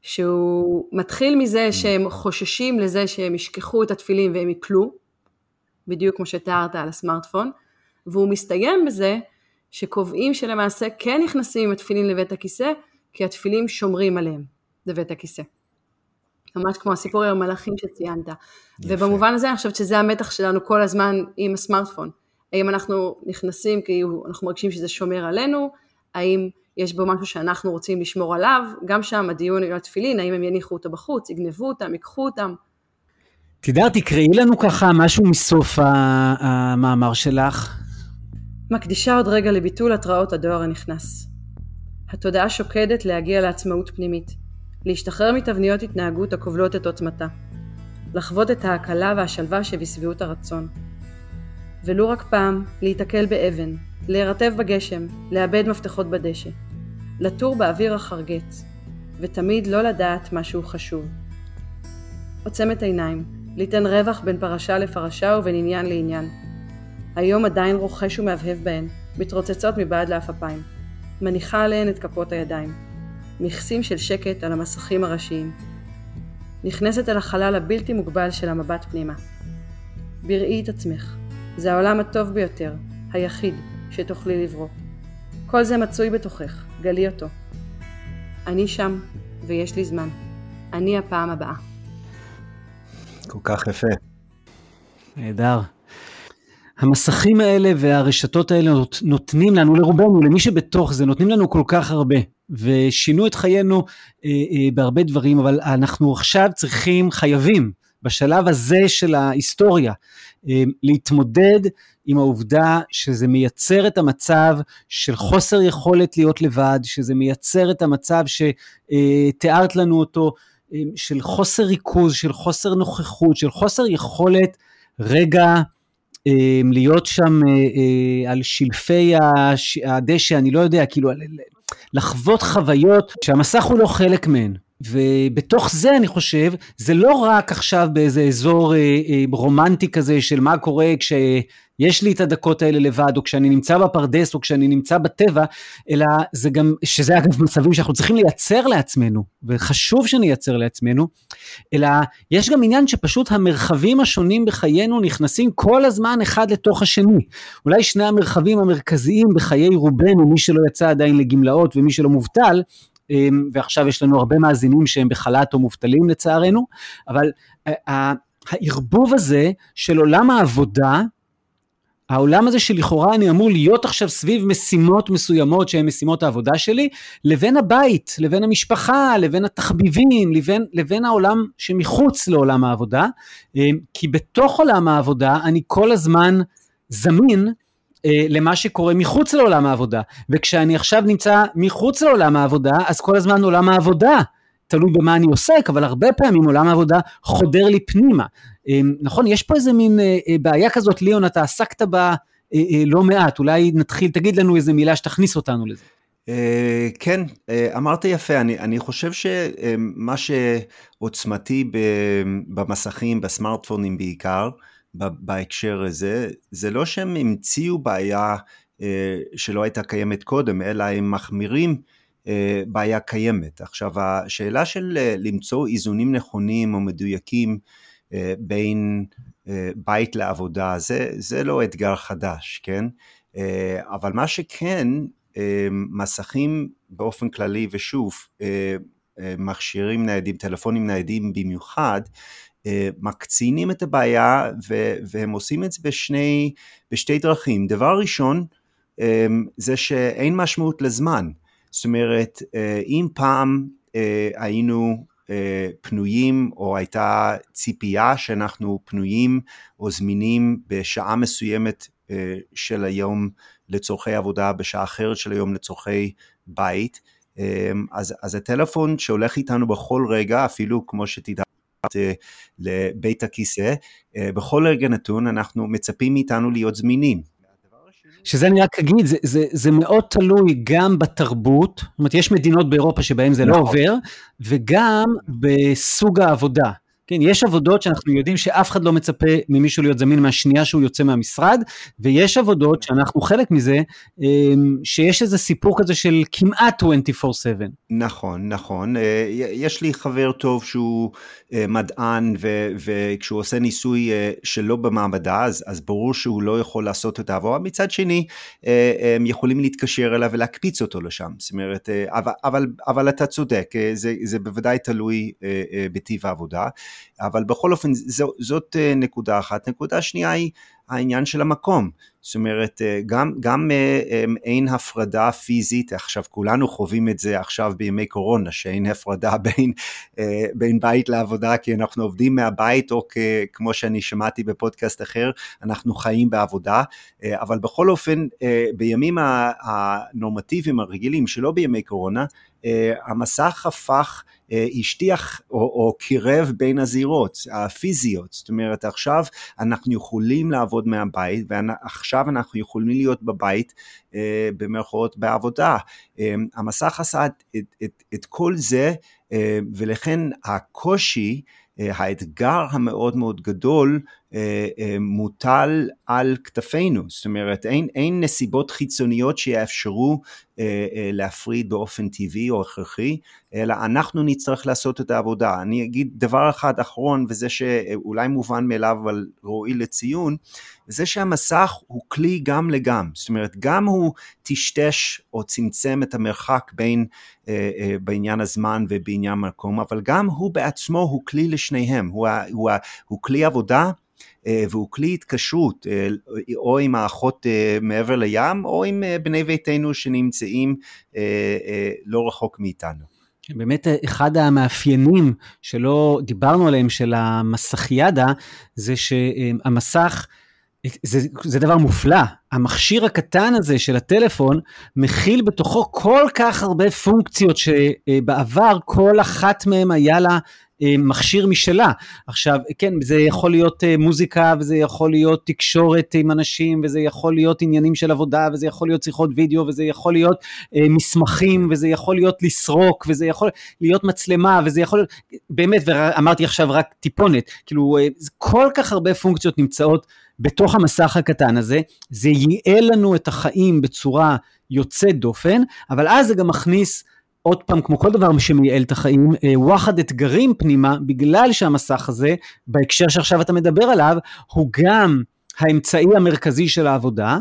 שהוא מתחיל מזה שהם חוששים לזה שהם ישכחו את התפילים והם יקלו, בדיוק כמו שתיארת על הסמארטפון, והוא מסתיים בזה שקובעים שלמעשה כן נכנסים עם התפילים לבית הכיסא, כי התפילים שומרים עליהם לבית הכיסא. ממש כמו הסיפור עם המלאכים שציינת. יפה. ובמובן הזה אני חושבת שזה המתח שלנו כל הזמן עם הסמארטפון. האם אנחנו נכנסים כי אנחנו מרגישים שזה שומר עלינו, האם יש בו משהו שאנחנו רוצים לשמור עליו, גם שם הדיון על התפילין, האם הם יניחו אותו בחוץ, יגנבו אותם, יקחו אותם. תדהר, תקראי לנו ככה משהו מסוף המאמר שלך. מקדישה עוד רגע לביטול התראות הדואר הנכנס. התודעה שוקדת להגיע לעצמאות פנימית, להשתחרר מתבניות התנהגות הכובלות את עוצמתה, לחוות את ההקלה והשלווה שבשביעות הרצון. ולא רק פעם, להתקל באבן, להירטב בגשם, לאבד מפתחות בדשא, לטור באוויר החרגץ, ותמיד לא לדעת משהו חשוב. עוצם את עיניים, ליתן רווח בין פרשה לפרשה ובין עניין לעניין. היום עדיין רוחש ומהבהב בהן, מתרוצצות מבעד לאפפיים. מניחה עליהן את כפות הידיים. מכסים של שקט על המסכים הראשיים. נכנסת אל החלל הבלתי מוגבל של המבט פנימה. בראי את עצמך. זה העולם הטוב ביותר, היחיד, שתוכלי לברוא. כל זה מצוי בתוכך, גלי אותו. אני שם, ויש לי זמן. אני הפעם הבאה. כל כך יפה. נהדר. המסכים האלה והרשתות האלה נותנים לנו, לרובנו, למי שבתוך זה, נותנים לנו כל כך הרבה, ושינו את חיינו בהרבה דברים, אבל אנחנו עכשיו צריכים, חייבים, בשלב הזה של ההיסטוריה, להתמודד עם העובדה שזה מייצר את המצב של חוסר יכולת להיות לבד, שזה מייצר את המצב שתיארת לנו אותו, של חוסר ריכוז, של חוסר נוכחות, של חוסר יכולת רגע להיות שם על שלפי הדשא, אני לא יודע, כאילו לחוות חוויות שהמסך הוא לא חלק מהן. ובתוך זה אני חושב, זה לא רק עכשיו באיזה אזור רומנטי כזה של מה קורה כשיש לי את הדקות האלה לבד, או כשאני נמצא בפרדס, או כשאני נמצא בטבע, אלא זה גם, שזה אגב מצבים שאנחנו צריכים לייצר לעצמנו, וחשוב שנייצר לעצמנו, אלא יש גם עניין שפשוט המרחבים השונים בחיינו נכנסים כל הזמן אחד לתוך השני. אולי שני המרחבים המרכזיים בחיי רובנו, מי שלא יצא עדיין לגמלאות ומי שלא מובטל, ועכשיו יש לנו הרבה מאזינים שהם בחל"ת או מובטלים לצערנו, אבל הערבוב הזה של עולם העבודה, העולם הזה שלכאורה אני אמור להיות עכשיו סביב משימות מסוימות שהן משימות העבודה שלי, לבין הבית, לבין המשפחה, לבין התחביבים, לבין העולם שמחוץ לעולם העבודה, כי בתוך עולם העבודה אני כל הזמן זמין, למה שקורה מחוץ לעולם העבודה, וכשאני עכשיו נמצא מחוץ לעולם העבודה, אז כל הזמן עולם העבודה, תלוי במה אני עוסק, אבל הרבה פעמים עולם העבודה חודר לי פנימה, נכון? יש פה איזה מין בעיה כזאת, ליאון, אתה עסקת בה לא מעט, אולי נתחיל, תגיד לנו איזה מילה שתכניס אותנו לזה. כן, אמרת יפה, אני חושב שמה שעוצמתי במסכים, בסמארטפונים בעיקר, בהקשר הזה, זה לא שהם המציאו בעיה שלא הייתה קיימת קודם, אלא הם מחמירים בעיה קיימת. עכשיו, השאלה של למצוא איזונים נכונים או מדויקים בין בית לעבודה, זה לא אתגר חדש, כן? אבל מה שכן, מסכים באופן כללי ושוב, מכשירים ניידים, טלפונים ניידים במיוחד, מקצינים את הבעיה, והם עושים את זה בשתי דרכים. דבר ראשון, זה שאין משמעות לזמן. זאת אומרת, אם פעם היינו פנויים, או הייתה ציפייה שאנחנו פנויים או זמינים בשעה מסוימת של היום לצורכי עבודה, בשעה אחרת של היום לצורכי בית, אז הטלפון שהולך איתנו בכל רגע, אפילו כמו שתדע, לבית הכיסא, בכל רגע נתון אנחנו מצפים מאיתנו להיות זמינים. שזה אני רק אגיד, זה מאוד תלוי גם בתרבות, זאת אומרת יש מדינות באירופה שבהן זה לא עובר, וגם בסוג העבודה. כן, יש עבודות שאנחנו יודעים שאף אחד לא מצפה ממישהו להיות זמין מהשנייה שהוא יוצא מהמשרד, ויש עבודות שאנחנו חלק מזה, שיש איזה סיפור כזה של כמעט 24/7. נכון, נכון. יש לי חבר טוב שהוא מדען, וכשהוא עושה ניסוי שלא במעבדה, אז ברור שהוא לא יכול לעשות את העבודה. מצד שני, הם יכולים להתקשר אליו ולהקפיץ אותו לשם. זאת אומרת, אבל אתה צודק, זה בוודאי תלוי בטיב העבודה. אבל בכל אופן, זאת נקודה אחת. נקודה שנייה היא העניין של המקום. זאת אומרת, גם אין הפרדה פיזית, עכשיו כולנו חווים את זה עכשיו בימי קורונה, שאין הפרדה בין בית לעבודה, כי אנחנו עובדים מהבית, או כמו שאני שמעתי בפודקאסט אחר, אנחנו חיים בעבודה, אבל בכל אופן, בימים הנורמטיביים הרגילים, שלא בימי קורונה, המסך הפך, השטיח או קירב בין הזירות הפיזיות, זאת אומרת עכשיו אנחנו יכולים לעבוד מהבית, ועכשיו אנחנו יכולים להיות בבית במרכאות בעבודה, המסך עשה את כל זה, ולכן הקושי, האתגר המאוד מאוד גדול מוטל על כתפינו, זאת אומרת אין נסיבות חיצוניות שיאפשרו להפריד באופן טבעי או הכרחי, אלא אנחנו נצטרך לעשות את העבודה. אני אגיד דבר אחד אחרון, וזה שאולי מובן מאליו אבל ראוי לציון, זה שהמסך הוא כלי גם לגם, זאת אומרת גם הוא תשטש או צמצם את המרחק בין בעניין הזמן ובעניין המקום, אבל גם הוא בעצמו הוא כלי לשניהם, הוא כלי עבודה, והוא כלי התקשרות, או עם האחות מעבר לים, או עם בני ביתנו שנמצאים לא רחוק מאיתנו. באמת אחד המאפיינים שלא דיברנו עליהם של המסכיאדה, זה שהמסך, זה דבר מופלא, המכשיר הקטן הזה של הטלפון מכיל בתוכו כל כך הרבה פונקציות שבעבר כל אחת מהם היה לה מכשיר משלה. עכשיו, כן, זה יכול להיות מוזיקה, וזה יכול להיות תקשורת עם אנשים, וזה יכול להיות עניינים של עבודה, וזה יכול להיות שיחות וידאו, וזה יכול להיות מסמכים, וזה יכול להיות לסרוק, וזה יכול להיות מצלמה, וזה יכול להיות, באמת, ואמרתי עכשיו רק טיפונת, כאילו, כל כך הרבה פונקציות נמצאות בתוך המסך הקטן הזה, זה ייעל לנו את החיים בצורה יוצאת דופן, אבל אז זה גם מכניס עוד פעם, כמו כל דבר שמייעל את החיים, ווחד אתגרים פנימה, בגלל שהמסך הזה, בהקשר שעכשיו אתה מדבר עליו, הוא גם האמצעי המרכזי של העבודה,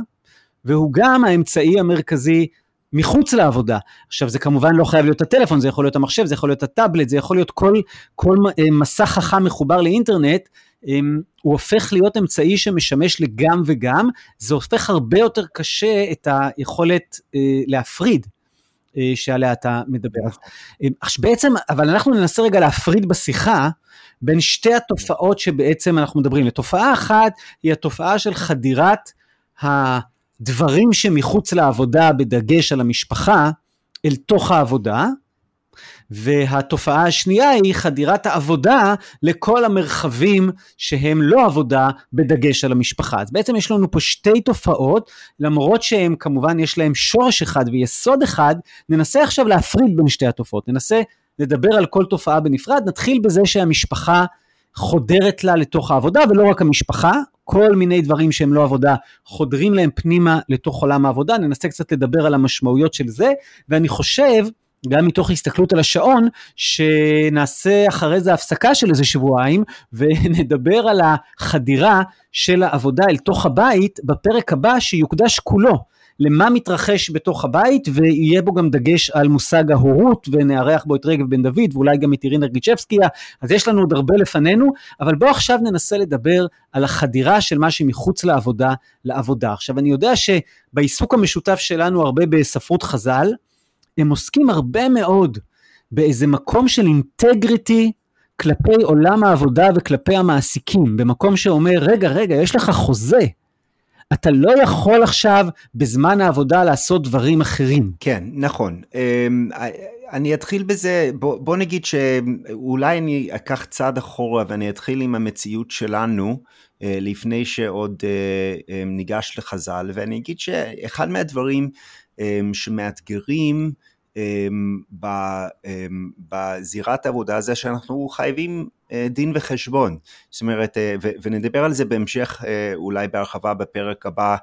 והוא גם האמצעי המרכזי מחוץ לעבודה. עכשיו, זה כמובן לא חייב להיות הטלפון, זה יכול להיות המחשב, זה יכול להיות הטאבלט, זה יכול להיות כל מסך חכם מחובר לאינטרנט, הוא הופך להיות אמצעי שמשמש לגם וגם, זה הופך הרבה יותר קשה את היכולת להפריד, שעליה אתה מדבר. עכשיו בעצם, אבל אנחנו ננסה רגע להפריד בשיחה, בין שתי התופעות שבעצם אנחנו מדברים. התופעה אחת, היא התופעה של חדירת הדברים שמחוץ לעבודה, בדגש על המשפחה, אל תוך העבודה, והתופעה השנייה היא חדירת העבודה לכל המרחבים שהם לא עבודה בדגש על המשפחה. אז בעצם יש לנו פה שתי תופעות, למרות שהם כמובן יש להם שורש אחד ויסוד אחד, ננסה עכשיו להפריד בין שתי התופעות, ננסה לדבר על כל תופעה בנפרד, נתחיל בזה שהמשפחה חודרת לה לתוך העבודה, ולא רק המשפחה, כל מיני דברים שהם לא עבודה, חודרים להם פנימה לתוך עולם העבודה, ננסה קצת לדבר על המשמעויות של זה, ואני חושב, גם מתוך הסתכלות על השעון, שנעשה אחרי זה הפסקה של איזה שבועיים, ונדבר על החדירה של העבודה אל תוך הבית, בפרק הבא שיוקדש כולו, למה מתרחש בתוך הבית, ויהיה בו גם דגש על מושג ההורות, ונערך בו את רגב בן דוד, ואולי גם את אירינה גיצ'בסקיה, אז יש לנו עוד הרבה לפנינו, אבל בואו עכשיו ננסה לדבר על החדירה של מה שמחוץ לעבודה, לעבודה. עכשיו אני יודע שבעיסוק המשותף שלנו, הרבה בספרות חז"ל, הם עוסקים הרבה מאוד באיזה מקום של אינטגריטי כלפי עולם העבודה וכלפי המעסיקים, במקום שאומר, רגע, יש לך חוזה, אתה לא יכול עכשיו בזמן העבודה לעשות דברים אחרים. כן, נכון. אני אתחיל בזה, בוא נגיד שאולי אני אקח צעד אחורה, ואני אתחיל עם המציאות שלנו, לפני שעוד ניגש לחז"ל, ואני אגיד שאחד מהדברים, שמאתגרים בזירת העבודה הזה שאנחנו חייבים דין וחשבון, זאת אומרת, ונדבר על זה בהמשך אולי בהרחבה בפרק הבא,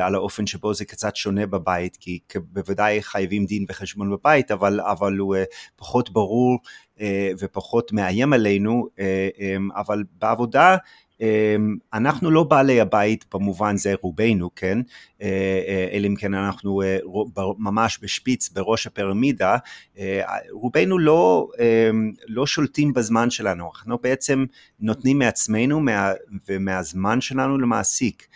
על האופן שבו זה קצת שונה בבית, כי בוודאי חייבים דין וחשבון בבית, אבל הוא פחות ברור ופחות מאיים עלינו, אבל בעבודה אנחנו לא בעלי הבית במובן זה רובנו, כן? אלא אם כן אנחנו ממש בשפיץ בראש הפירמידה, רובנו לא שולטים בזמן שלנו, אנחנו בעצם נותנים מעצמנו ומהזמן שלנו למעסיק,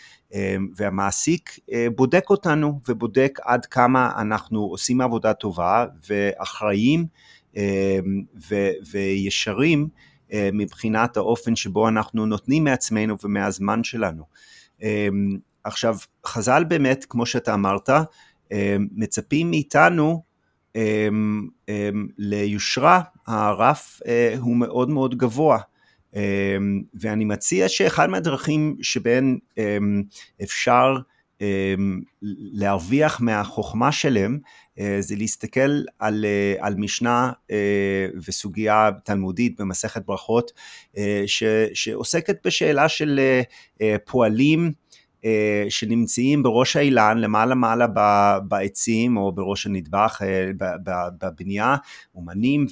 והמעסיק בודק אותנו ובודק עד כמה אנחנו עושים עבודה טובה ואחראים וישרים מבחינת האופן שבו אנחנו נותנים מעצמנו ומהזמן שלנו. עכשיו, חז"ל באמת, כמו שאתה אמרת, מצפים מאיתנו ליושרה, הרף הוא מאוד מאוד גבוה, ואני מציע שאחד מהדרכים שבין אפשר להרוויח מהחוכמה שלהם, זה להסתכל על משנה וסוגיה תלמודית במסכת ברכות, שעוסקת בשאלה של פועלים שנמצאים בראש האילן, למעלה מעלה בעצים או בראש הנדבך, בבנייה, אומנים,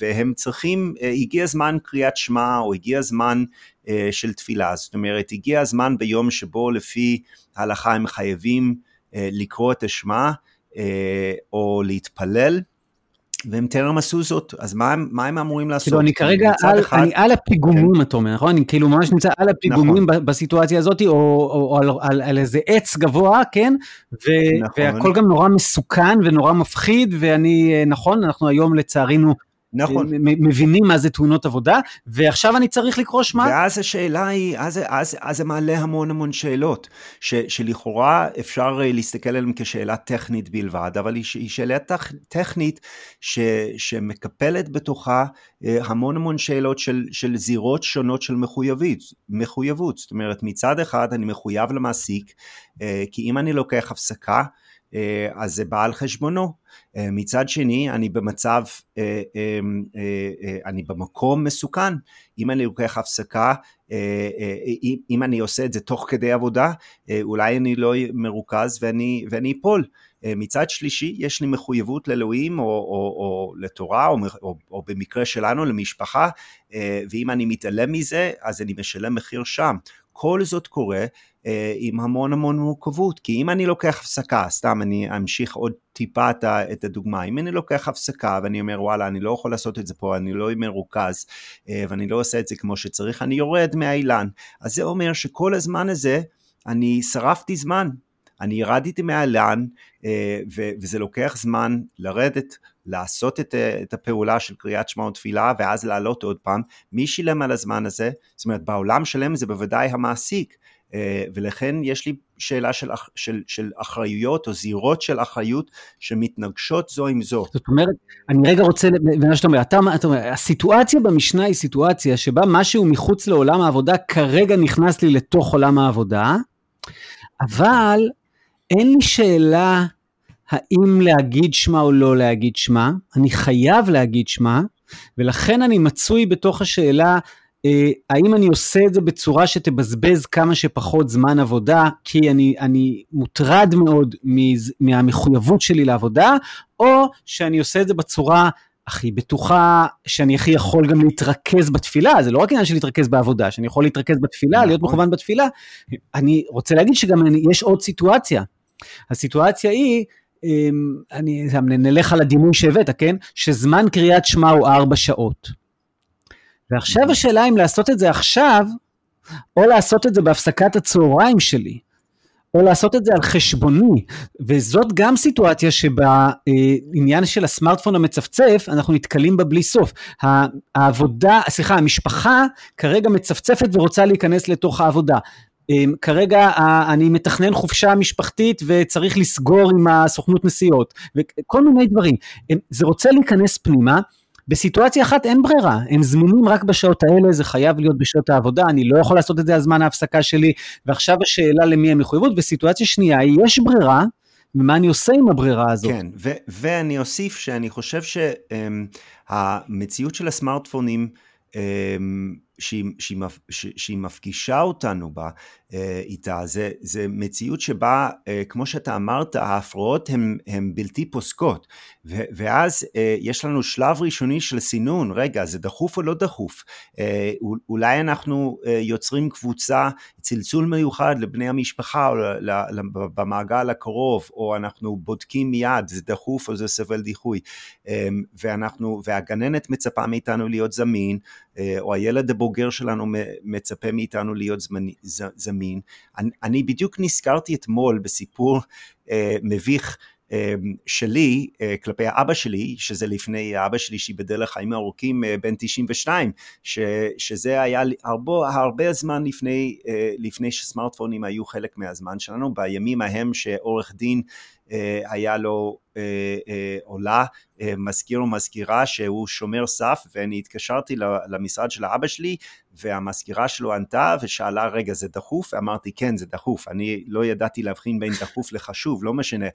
והם צריכים, הגיע זמן קריאת שמה, או הגיע זמן של תפילה, זאת אומרת, הגיע הזמן ביום שבו לפי ההלכה הם חייבים לקרוא את השמה, או להתפלל, והם טרם עשו זאת, אז מה הם אמורים לעשות? כאילו אני כרגע על הפיגומים, אתה אומר, נכון? אני כאילו ממש נמצא על הפיגומים בסיטואציה הזאת, או על איזה עץ גבוה, כן? והכל גם נורא מסוכן ונורא מפחיד, ואני, נכון, אנחנו היום לצערנו מבינים מה זה תאונות עבודה, ועכשיו אני צריך לקרוא שמה? ואז השאלה היא, אז זה מעלה המון המון שאלות, שלכאורה אפשר להסתכל עליהם כשאלה טכנית בלבד, אבל היא שאלה טכנית, שמקפלת בתוכה המון המון שאלות של זירות שונות של מחויבות, זאת אומרת מצד אחד אני מחויב למעסיק, כי אם אני לוקח הפסקה, אז זה בא על חשבונו, מצד שני אני במצב, אני במקום מסוכן, אם אני לוקח הפסקה, אם אני עושה את זה תוך כדי עבודה, אולי אני לא מרוכז ואני אפול, מצד שלישי יש לי מחויבות לאלוהים או לתורה או במקרה שלנו למשפחה, ואם אני מתעלם מזה אז אני משלם מחיר שם, כל זאת קורה עם המון המון מורכבות, כי אם אני לוקח הפסקה, סתם אני אמשיך עוד טיפה את הדוגמה, אם אני לוקח הפסקה ואני אומר וואלה אני לא יכול לעשות את זה פה, אני לא מרוכז ואני לא עושה את זה כמו שצריך, אני יורד מהאילן, אז זה אומר שכל הזמן הזה אני שרפתי זמן, אני ירדתי מהאילן, וזה לוקח זמן לרדת, לעשות את הפעולה של קריאת שמע ותפילה, ואז לעלות עוד פעם, מי שילם על הזמן הזה? זאת אומרת, בעולם שלם זה בוודאי המעסיק, ולכן יש לי שאלה של אחריויות, או זירות של אחריות, שמתנגשות זו עם זו. זאת אומרת, אני רגע רוצה, הסיטואציה במשנה היא סיטואציה, שבה משהו מחוץ לעולם העבודה, כרגע נכנס לי לתוך עולם העבודה, אבל אין לי שאלה האם להגיד שמה או לא להגיד שמה, אני חייב להגיד שמה, ולכן אני מצוי בתוך השאלה, האם אני עושה את זה בצורה שתבזבז כמה שפחות זמן עבודה, כי אני מוטרד מאוד מהמחויבות שלי לעבודה, או שאני עושה את זה בצורה הכי בטוחה, שאני הכי יכול גם להתרכז בתפילה, זה לא רק עניין של להתרכז בעבודה, שאני יכול להתרכז בתפילה, להיות מכוון בתפילה, אני רוצה להגיד שגם יש עוד סיטואציה, הסיטואציה היא, אני נלך על הדימוי שהבאת, כן? שזמן קריאת שמע הוא 4 שעות, ועכשיו השאלה אם לעשות את זה עכשיו, או לעשות את זה בהפסקת הצהריים שלי, או לעשות את זה על חשבוני, וזאת גם סיטואציה שבעניין של הסמארטפון המצפצף, אנחנו נתקלים בה בלי סוף, המשפחה כרגע מצפצפת ורוצה להיכנס לתוך העבודה, כרגע אני מתכנן חופשה משפחתית וצריך לסגור עם הסוכנות נסיעות, וכל מיני דברים, זה רוצה להיכנס פנימה, בסיטואציה אחת אין ברירה, הם זמינים רק בשעות האלה, זה חייב להיות בשעות העבודה, אני לא יכול לעשות את זה הזמן ההפסקה שלי, ועכשיו השאלה למי המחויבות, בסיטואציה שנייה, יש ברירה, ומה אני עושה עם הברירה הזאת? כן, ואני אוסיף שאני חושב שהמציאות של הסמארטפונים, שהיא מפגישה אותנו בה, איתה, זה מציאות שבה, כמו שאתה אמרת, ההפרעות הן בלתי פוסקות, ואז יש לנו שלב ראשוני של סינון, רגע, זה דחוף או לא דחוף, אולי אנחנו יוצרים קבוצה, צלצול מיוחד לבני המשפחה, או במעגל הקרוב, או אנחנו בודקים מיד, זה דחוף או זה סבל דיחוי, והגננת מצפה מאיתנו להיות זמין, או הילד הבוגר שלנו מצפה מאיתנו להיות זמין. אני בדיוק נזכרתי אתמול בסיפור מביך שלי, כלפי האבא שלי, שזה לפני האבא שלי שיבדל לחיים ארוכים, בן 92, שזה היה הרבה זמן לפני שסמארטפונים היו חלק מהזמן שלנו, בימים ההם שעורך דין היה לו עולה מזכיר או מזכירה שהוא שומר סף, ואני התקשרתי למשרד של האבא שלי, והמזכירה שלו ענתה ושאלה, רגע, זה דחוף? אמרתי, כן, זה דחוף. אני לא ידעתי להבחין בין דחוף לחשוב, לא משנה.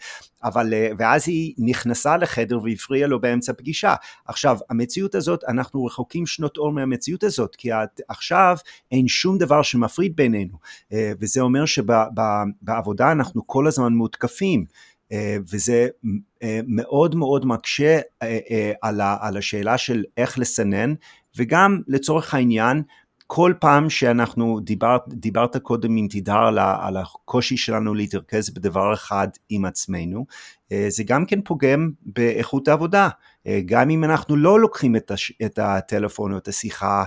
אבל, ואז היא נכנסה לחדר והפריעה לו באמצע פגישה. עכשיו, המציאות הזאת, אנחנו רחוקים שנות אור מהמציאות הזאת, כי עכשיו אין שום דבר שמפריד בינינו. וזה אומר שבעבודה אנחנו כל הזמן מותקפים, וזה מאוד מאוד מקשה על השאלה של איך לסנן, וגם לצורך העניין, כל פעם שאנחנו דיברת קודם עם תדהר על הקושי שלנו להתרכז בדבר אחד עם עצמנו, זה גם כן פוגם באיכות העבודה, גם אם אנחנו לא לוקחים את הטלפון או את השיחה,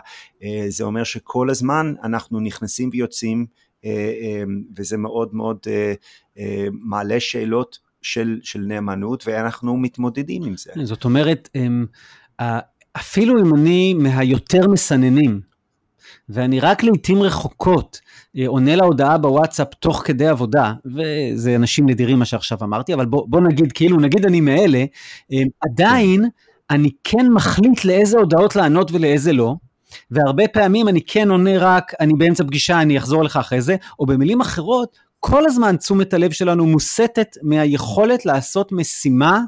זה אומר שכל הזמן אנחנו נכנסים ויוצאים, וזה מאוד מאוד מעלה שאלות של נאמנות, ואנחנו מתמודדים עם זה. זאת אומרת, אפילו אם אני מהיותר מסננים, ואני רק לעתים רחוקות, עונה להודעה בוואטסאפ תוך כדי עבודה, וזה אנשים נדירים מה שעכשיו אמרתי, אבל בוא נגיד, כאילו נגיד אני מאלה, עדיין אני כן מחליט לאיזה הודעות לענות ולאיזה לא, והרבה פעמים אני כן עונה רק, אני באמצע פגישה, אני אחזור לך אחרי זה, או במילים אחרות, כל הזמן תשומת הלב שלנו מוסטת מהיכולת לעשות משימה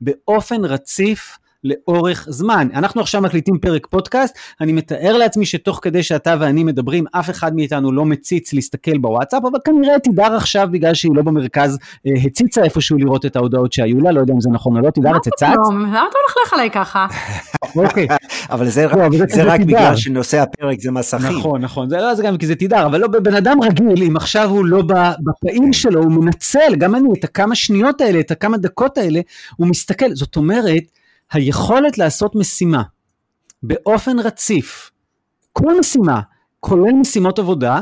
באופן רציף לאורך זמן. אנחנו עכשיו מקליטים פרק פודקאסט, אני מתאר לעצמי שתוך כדי שאתה ואני מדברים, אף אחד מאיתנו לא מציץ להסתכל בוואטסאפ, אבל כנראה תדהר עכשיו, בגלל שהיא לא במרכז, הציצה איפשהו לראות את ההודעות שהיו לה, לא יודע אם זה נכון או לא, תדהר הצצת. למה אתה הולך עליי ככה? אוקיי. אבל זה רק בגלל שנושא הפרק זה מסכים. נכון, נכון, זה גם כי זה תדהר, אבל בן אדם רגיל, אם עכשיו הוא לא בפעיל שלו, הוא מנצל, גם אני, את הכמה שניות האלה, את הכמה דקות האלה, הוא מסתכל. זאת אומרת, היכולת לעשות משימה באופן רציף, כל משימה, כולל משימות עבודה,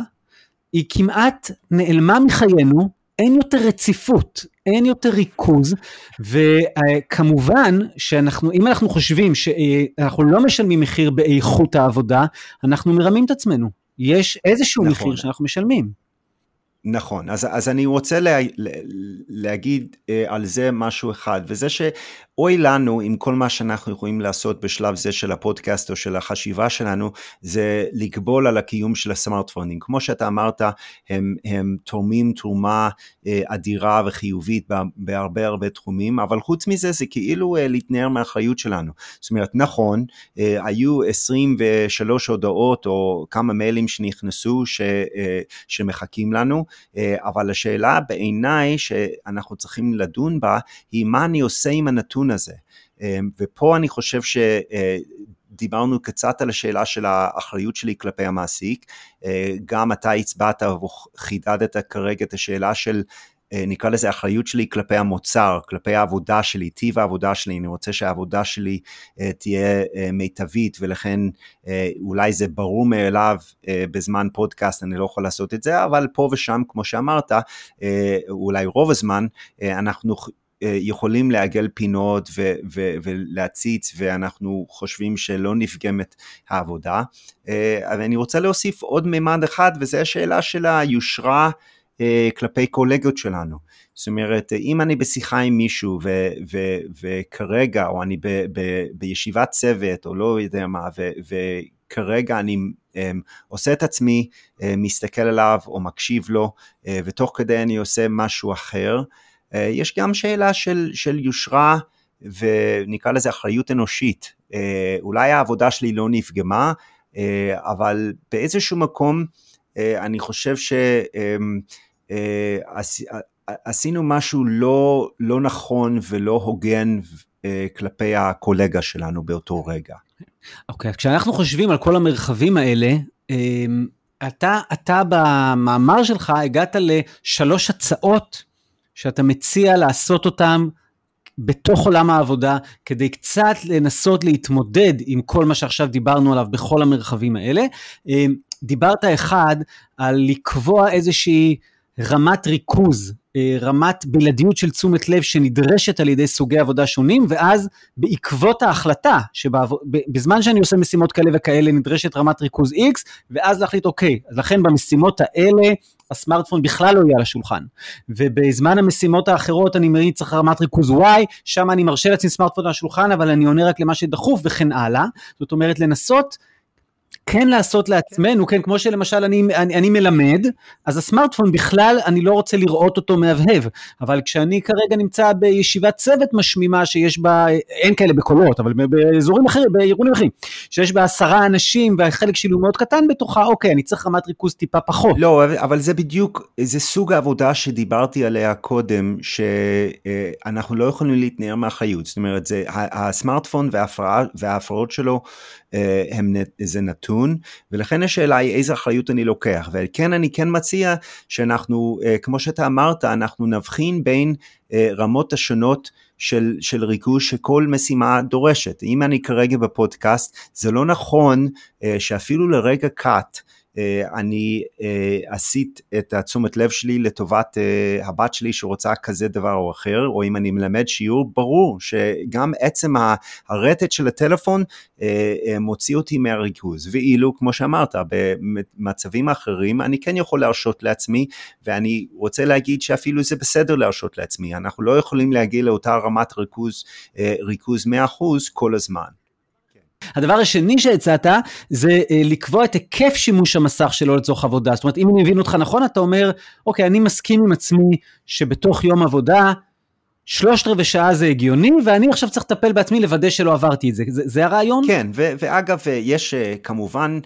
היא כמעט נעלמה מחיינו, אין יותר רציפות, אין יותר ריכוז, וכמובן שאנחנו, אם אנחנו חושבים שאנחנו לא משלמים מחיר באיכות העבודה, אנחנו מרמים את עצמנו, יש איזשהו מחיר שאנחנו משלמים. נכון, אז אני רוצה להגיד על זה משהו אחד, וזה שאוי לנו עם כל מה שאנחנו יכולים לעשות בשלב זה של הפודקאסט או של החשיבה שלנו, זה לגבול על הקיום של הסמארטפונים. כמו שאתה אמרת, הם תורמים תרומה אדירה וחיובית בהרבה הרבה תחומים, אבל חוץ מזה זה כאילו להתנער מהאחריות שלנו. זאת אומרת, נכון, היו 23 הודעות או כמה מיילים שנכנסו שמחכים לנו, אבל השאלה בעיניי שאנחנו צריכים לדון בה, היא מה אני עושה עם הנתון הזה, ופה אני חושב שדיברנו קצת על השאלה של האחריות שלי כלפי המעסיק, גם אתה הצבעת וחידדת כרגע את השאלה של, נקרא לזה אחריות שלי כלפי המוצר, כלפי העבודה שלי, טיב העבודה שלי, אני רוצה שהעבודה שלי תהיה מיטבית, ולכן אולי זה ברור מאליו בזמן פודקאסט, אני לא יכול לעשות את זה, אבל פה ושם, כמו שאמרת, אולי רוב הזמן, אנחנו יכולים לעגל פינות ולהציץ, ואנחנו חושבים שלא נפגמת העבודה, אבל אני רוצה להוסיף עוד מימד אחד, וזה השאלה של היושרה, כלפי קולגות שלנו. זאת אומרת, אם אני בשיחה עם מישהו וכרגע, או אני בישיבת צוות, או לא יודע מה, וכרגע אני עושה את עצמי, מסתכל עליו או מקשיב לו, ותוך כדי אני עושה משהו אחר, יש גם שאלה של יושרה, ונקרא לזה אחריות אנושית. אולי העבודה שלי לא נפגמה, אבל באיזשהו מקום אני חושב שעשינו משהו לא נכון ולא הוגן כלפי הקולגה שלנו באותו רגע. אוקיי, כשאנחנו חושבים על כל המרחבים האלה, אתה במאמר שלך הגעת לשלוש הצעות שאתה מציע לעשות אותן בתוך עולם העבודה, כדי קצת לנסות להתמודד עם כל מה שעכשיו דיברנו עליו בכל המרחבים האלה. דיברת אחד על לקבוע איזושהי רמת ריכוז, רמת בלעדיות של תשומת לב שנדרשת על ידי סוגי עבודה שונים, ואז בעקבות ההחלטה, שבזמן שאני עושה משימות כאלה וכאלה נדרשת רמת ריכוז X, ואז להחליט אוקיי, אז לכן במשימות האלה הסמארטפון בכלל לא יהיה על השולחן, ובזמן המשימות האחרות אני מראה צריך רמת ריכוז Y, שם אני מרשה לשים סמארטפון על השולחן, אבל אני עונה רק למה שדחוף וכן הלאה. זאת אומרת לנסות, כן לעשות לעצמנו, כן, כמו שלמשל אני מלמד, אז הסמארטפון בכלל אני לא רוצה לראות אותו מהבהב, אבל כשאני כרגע נמצא בישיבת צוות משמימה שיש בה, אין כאלה בקולות, אבל באזורים אחרים, בארגונים אחרים, שיש בה 10 אנשים והחלק שלי הוא מאוד קטן בתוכה, אוקיי, אני צריך רמת ריכוז טיפה פחות. לא, אבל זה בדיוק, זה סוג העבודה שדיברתי עליה קודם, שאנחנו לא יכולים להתנער מהחיות, זאת אומרת, זה, הסמארטפון וההפרעות שלו, זה נתון, ולכן השאלה היא איזה אחריות אני לוקח, וכן אני מציע שאנחנו, כמו שאתה אמרת, אנחנו נבחין בין רמות השונות של ריכוז שכל משימה דורשת. אם אני כרגע בפודקאסט, זה לא נכון שאפילו לרגע קאט, אני עשית את תשומת לב שלי לטובת הבת שלי שרוצה כזה דבר או אחר, או אם אני מלמד שיעור, ברור שגם עצם הרטט של הטלפון מוציא אותי מהריכוז, ואילו כמו שאמרת, במצבים אחרים אני כן יכול להרשות לעצמי, ואני רוצה להגיד שאפילו זה בסדר להרשות לעצמי, אנחנו לא יכולים להגיע לאותה רמת ריכוז 100% כל הזמן. הדבר השני שהצעת זה לקבוע את היקף שימוש המסך שלו לצורך עבודה. זאת אומרת, אם אני מבין אותך נכון, אתה אומר, אוקיי, אני מסכים עם עצמי שבתוך יום עבודה 3/4 שעה זה הגיוני, ואני עכשיו צריך לטפל בעצמי לוודא שלא עברתי את זה. זה הרעיון? כן, ואגב, יש כמובן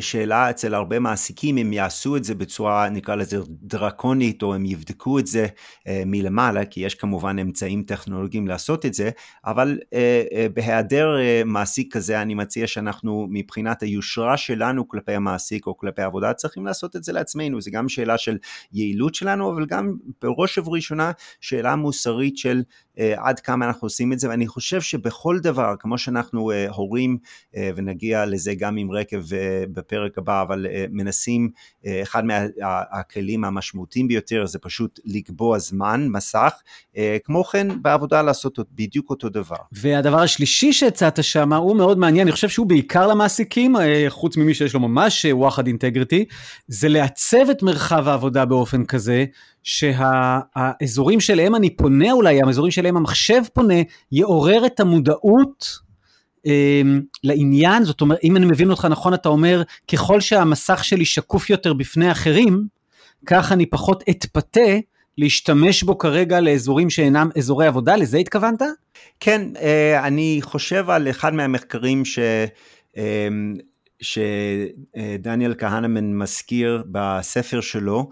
שאלה אצל הרבה מעסיקים, אם יעשו את זה בצורה, נקרא לזה דרקונית, או הם יבדקו את זה מלמעלה, כי יש כמובן אמצעים טכנולוגיים לעשות את זה, אבל בהיעדר מעסיק כזה, אני מציע שאנחנו מבחינת היושרה שלנו כלפי המעסיק, או כלפי העבודה, צריכים לעשות את זה לעצמנו. זה גם שאלה של יעילות שלנו, אבל גם בראש ובראשונה, שאלה מוסרית של עד כמה אנחנו עושים את זה, ואני חושב שבכל דבר, כמו שאנחנו הורים, ונגיע לזה גם עם רכב בפרק הבא, אבל מנסים, אחד מהכלים המשמעותיים ביותר, זה פשוט לקבוע זמן, מסך, כמו כן בעבודה לעשות בדיוק אותו דבר. והדבר השלישי שהצעת שם, הוא מאוד מעניין, אני חושב שהוא בעיקר למעסיקים, חוץ ממי שיש לו ממש וואחד אינטגריטי, זה לעצב את מרחב העבודה באופן כזה, שהאזורים שלהם אני פונה אולי, האזורים שלהם המחשב פונה, יעורר את המודעות לעניין. זאת אומרת, אם אני מבין אותך נכון, אתה אומר, ככל שהמסך שלי שקוף יותר בפני אחרים, כך אני פחות אתפתה להשתמש בו כרגע לאזורים שאינם אזורי עבודה, לזה התכוונת? כן, אני חושב על אחד מהמחקרים שדניאל קהנמן מזכיר בספר שלו,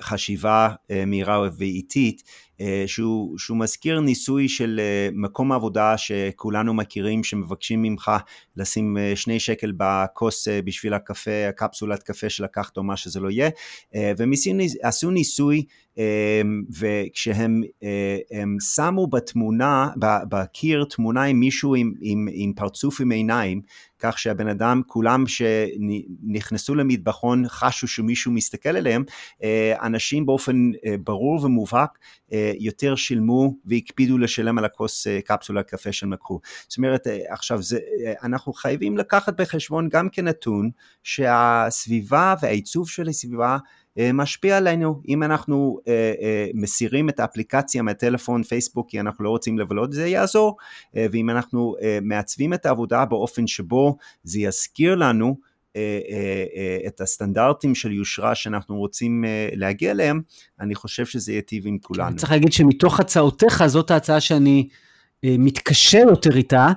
חשיבה מהירה ואיטית, שהוא מזכיר ניסוי של מקום עבודה שכולנו מכירים, שמבקשים ממך לשים 2 שקל בקוס בשביל הקפה, הקפסולת קפה שלקחת או מה שזה לא יהיה, ועשו ניסוי, וכשהם שמו בתמונה, בקיר תמונה עם מישהו עם פרצוף עם עיניים, כך שהבן אדם, כולם שנכנסו למטבחון חשו שמישהו מסתכל עליהם, אנשים באופן ברור ומובהק יותר שילמו והקפידו לשלם על הכוס קפסולה קפה שהם לקחו. זאת אומרת, עכשיו אנחנו חייבים לקחת בחשבון גם כנתון שהסביבה והעיצוב של הסביבה משפיע עלינו. אם אנחנו מסירים את האפליקציה מהטלפון, פייסבוק, כי אנחנו לא רוצים לבלות, זה יעזור. ואם אנחנו מעצבים את העבודה באופן שבו זה יזכיר לנו את הסטנדרטים של יושרה שאנחנו רוצים להגיע אליהם, אני חושב שזה ייטיב עם כולנו. אני צריך להגיד שמתוך הצעותיך, זאת ההצעה שאני מתקשה יותר איתה,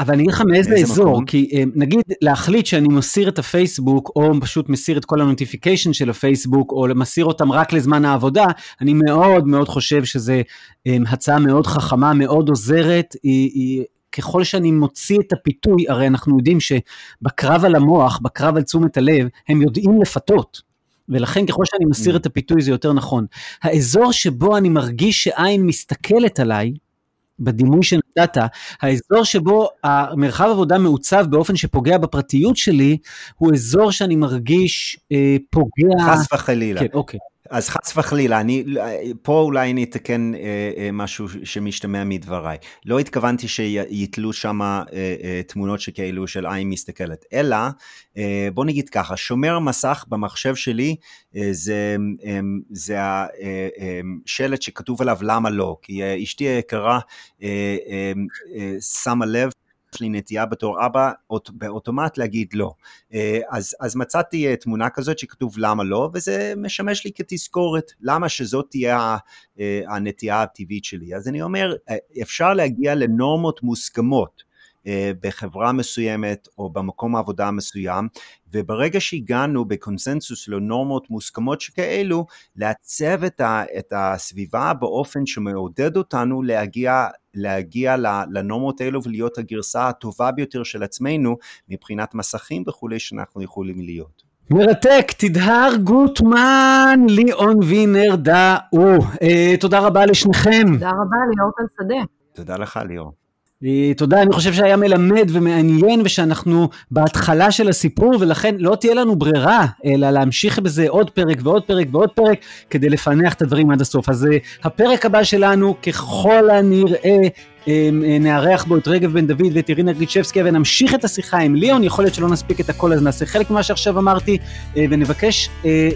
אבל אני אגיד לך מאיזה אזור, כי נגיד להחליט שאני מסיר את הפייסבוק, או פשוט מסיר את כל הנוטיפיקיישן של הפייסבוק, או מסיר אותם רק לזמן העבודה, אני מאוד מאוד חושב שזה הצעה מאוד חכמה, מאוד עוזרת, היא ככל שאני מוציא את הפיתוי, הרי אנחנו יודעים שבקרב על המוח, בקרב על תשומת הלב, הם יודעים לפתות, ולכן ככל שאני מסיר את הפיתוי זה יותר נכון. האזור שבו אני מרגיש שעין מסתכלת עליי, בדימוי שנתת, האזור שבו המרחב עבודה מעוצב באופן שפוגע בפרטיות שלי, הוא אזור שאני מרגיש פוגע... חס וחלילה. כן, אוקיי. אז חס וחלילה, פה אולי אני אתקן משהו שמשתמע מדבריי. לא התכוונתי שיתלו שם תמונות שכאלו של עין מסתכלת, אלא בוא נגיד ככה, שומר מסך במחשב שלי, זה השלט שכתוב עליו למה לא, כי אשתי היקרה שמה לב, יש לי נטייה בתור אבא, באוטומט להגיד לא. אז מצאתי תמונה כזאת שכתוב למה לא, וזה משמש לי כתזכורת, למה שזאת תהיה הנטייה הטבעית שלי. אז אני אומר, אפשר להגיע לנורמות מוסכמות, בחברה מסוימת או במקום העבודה מסוים, וברגע שהגענו בקונסנזוס לנורמות מוסכמות שכאלו, לעצב את הסביבה באופן שמעודד אותנו להגיע לנורמות האלו ולהיות הגרסה הטובה ביותר של עצמנו, מבחינת מסכים וכולי שאנחנו יכולים להיות. מרתק, תדהר גוטמן, ליאון וינר דאו. תודה רבה לשניכם. תודה רבה ליאור טל שדה. תודה לך ליאור. תודה, אני חושב שהיה מלמד ומעניין ושאנחנו בהתחלה של הסיפור ולכן לא תהיה לנו ברירה אלא להמשיך בזה עוד פרק ועוד פרק ועוד פרק כדי לפנח את הדברים עד הסוף. אז הפרק הבא שלנו ככל הנראה נערך בו את רגב בן דוד ואת אירינה גליצ'בסקי ונמשיך את השיחה עם ליאון, יכול להיות שלא נספיק את הכל אז נעשה חלק ממה שעכשיו אמרתי ונבקש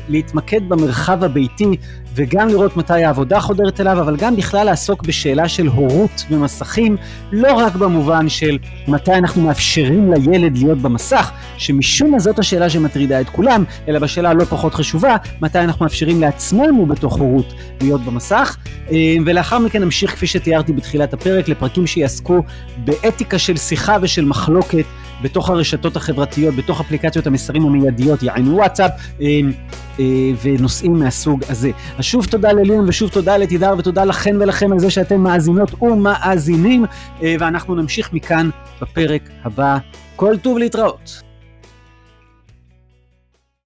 להתמקד במרחב הביתי וגם לראות מתי העבודה חודרת אליו אבל גם בכלל לעסוק בשאלה של הורות ומסכים, לא רק במובן של מתי אנחנו מאפשרים לילד להיות במסך, שמשום הזאת השאלה שמטרידה את כולם, אלא בשאלה לא פחות חשובה, מתי אנחנו מאפשרים לעצמנו בתוך הורות להיות במסך ולאחר מכן נמשיך כפי שתיארתי בתחילת הפרק פרקים שיעסקו באתיקה של שיחה ושל מחלוקת בתוך הרשתות החברתיות, בתוך אפליקציות המסרים המיידיות, יענו וואטסאפ, ונושאים מהסוג הזה. אז שוב תודה לליאון ושוב תודה לתדהר ותודה לכן ולכם על זה שאתם מאזינות ומאזינים, ואנחנו נמשיך מכאן בפרק הבא. כל טוב להתראות.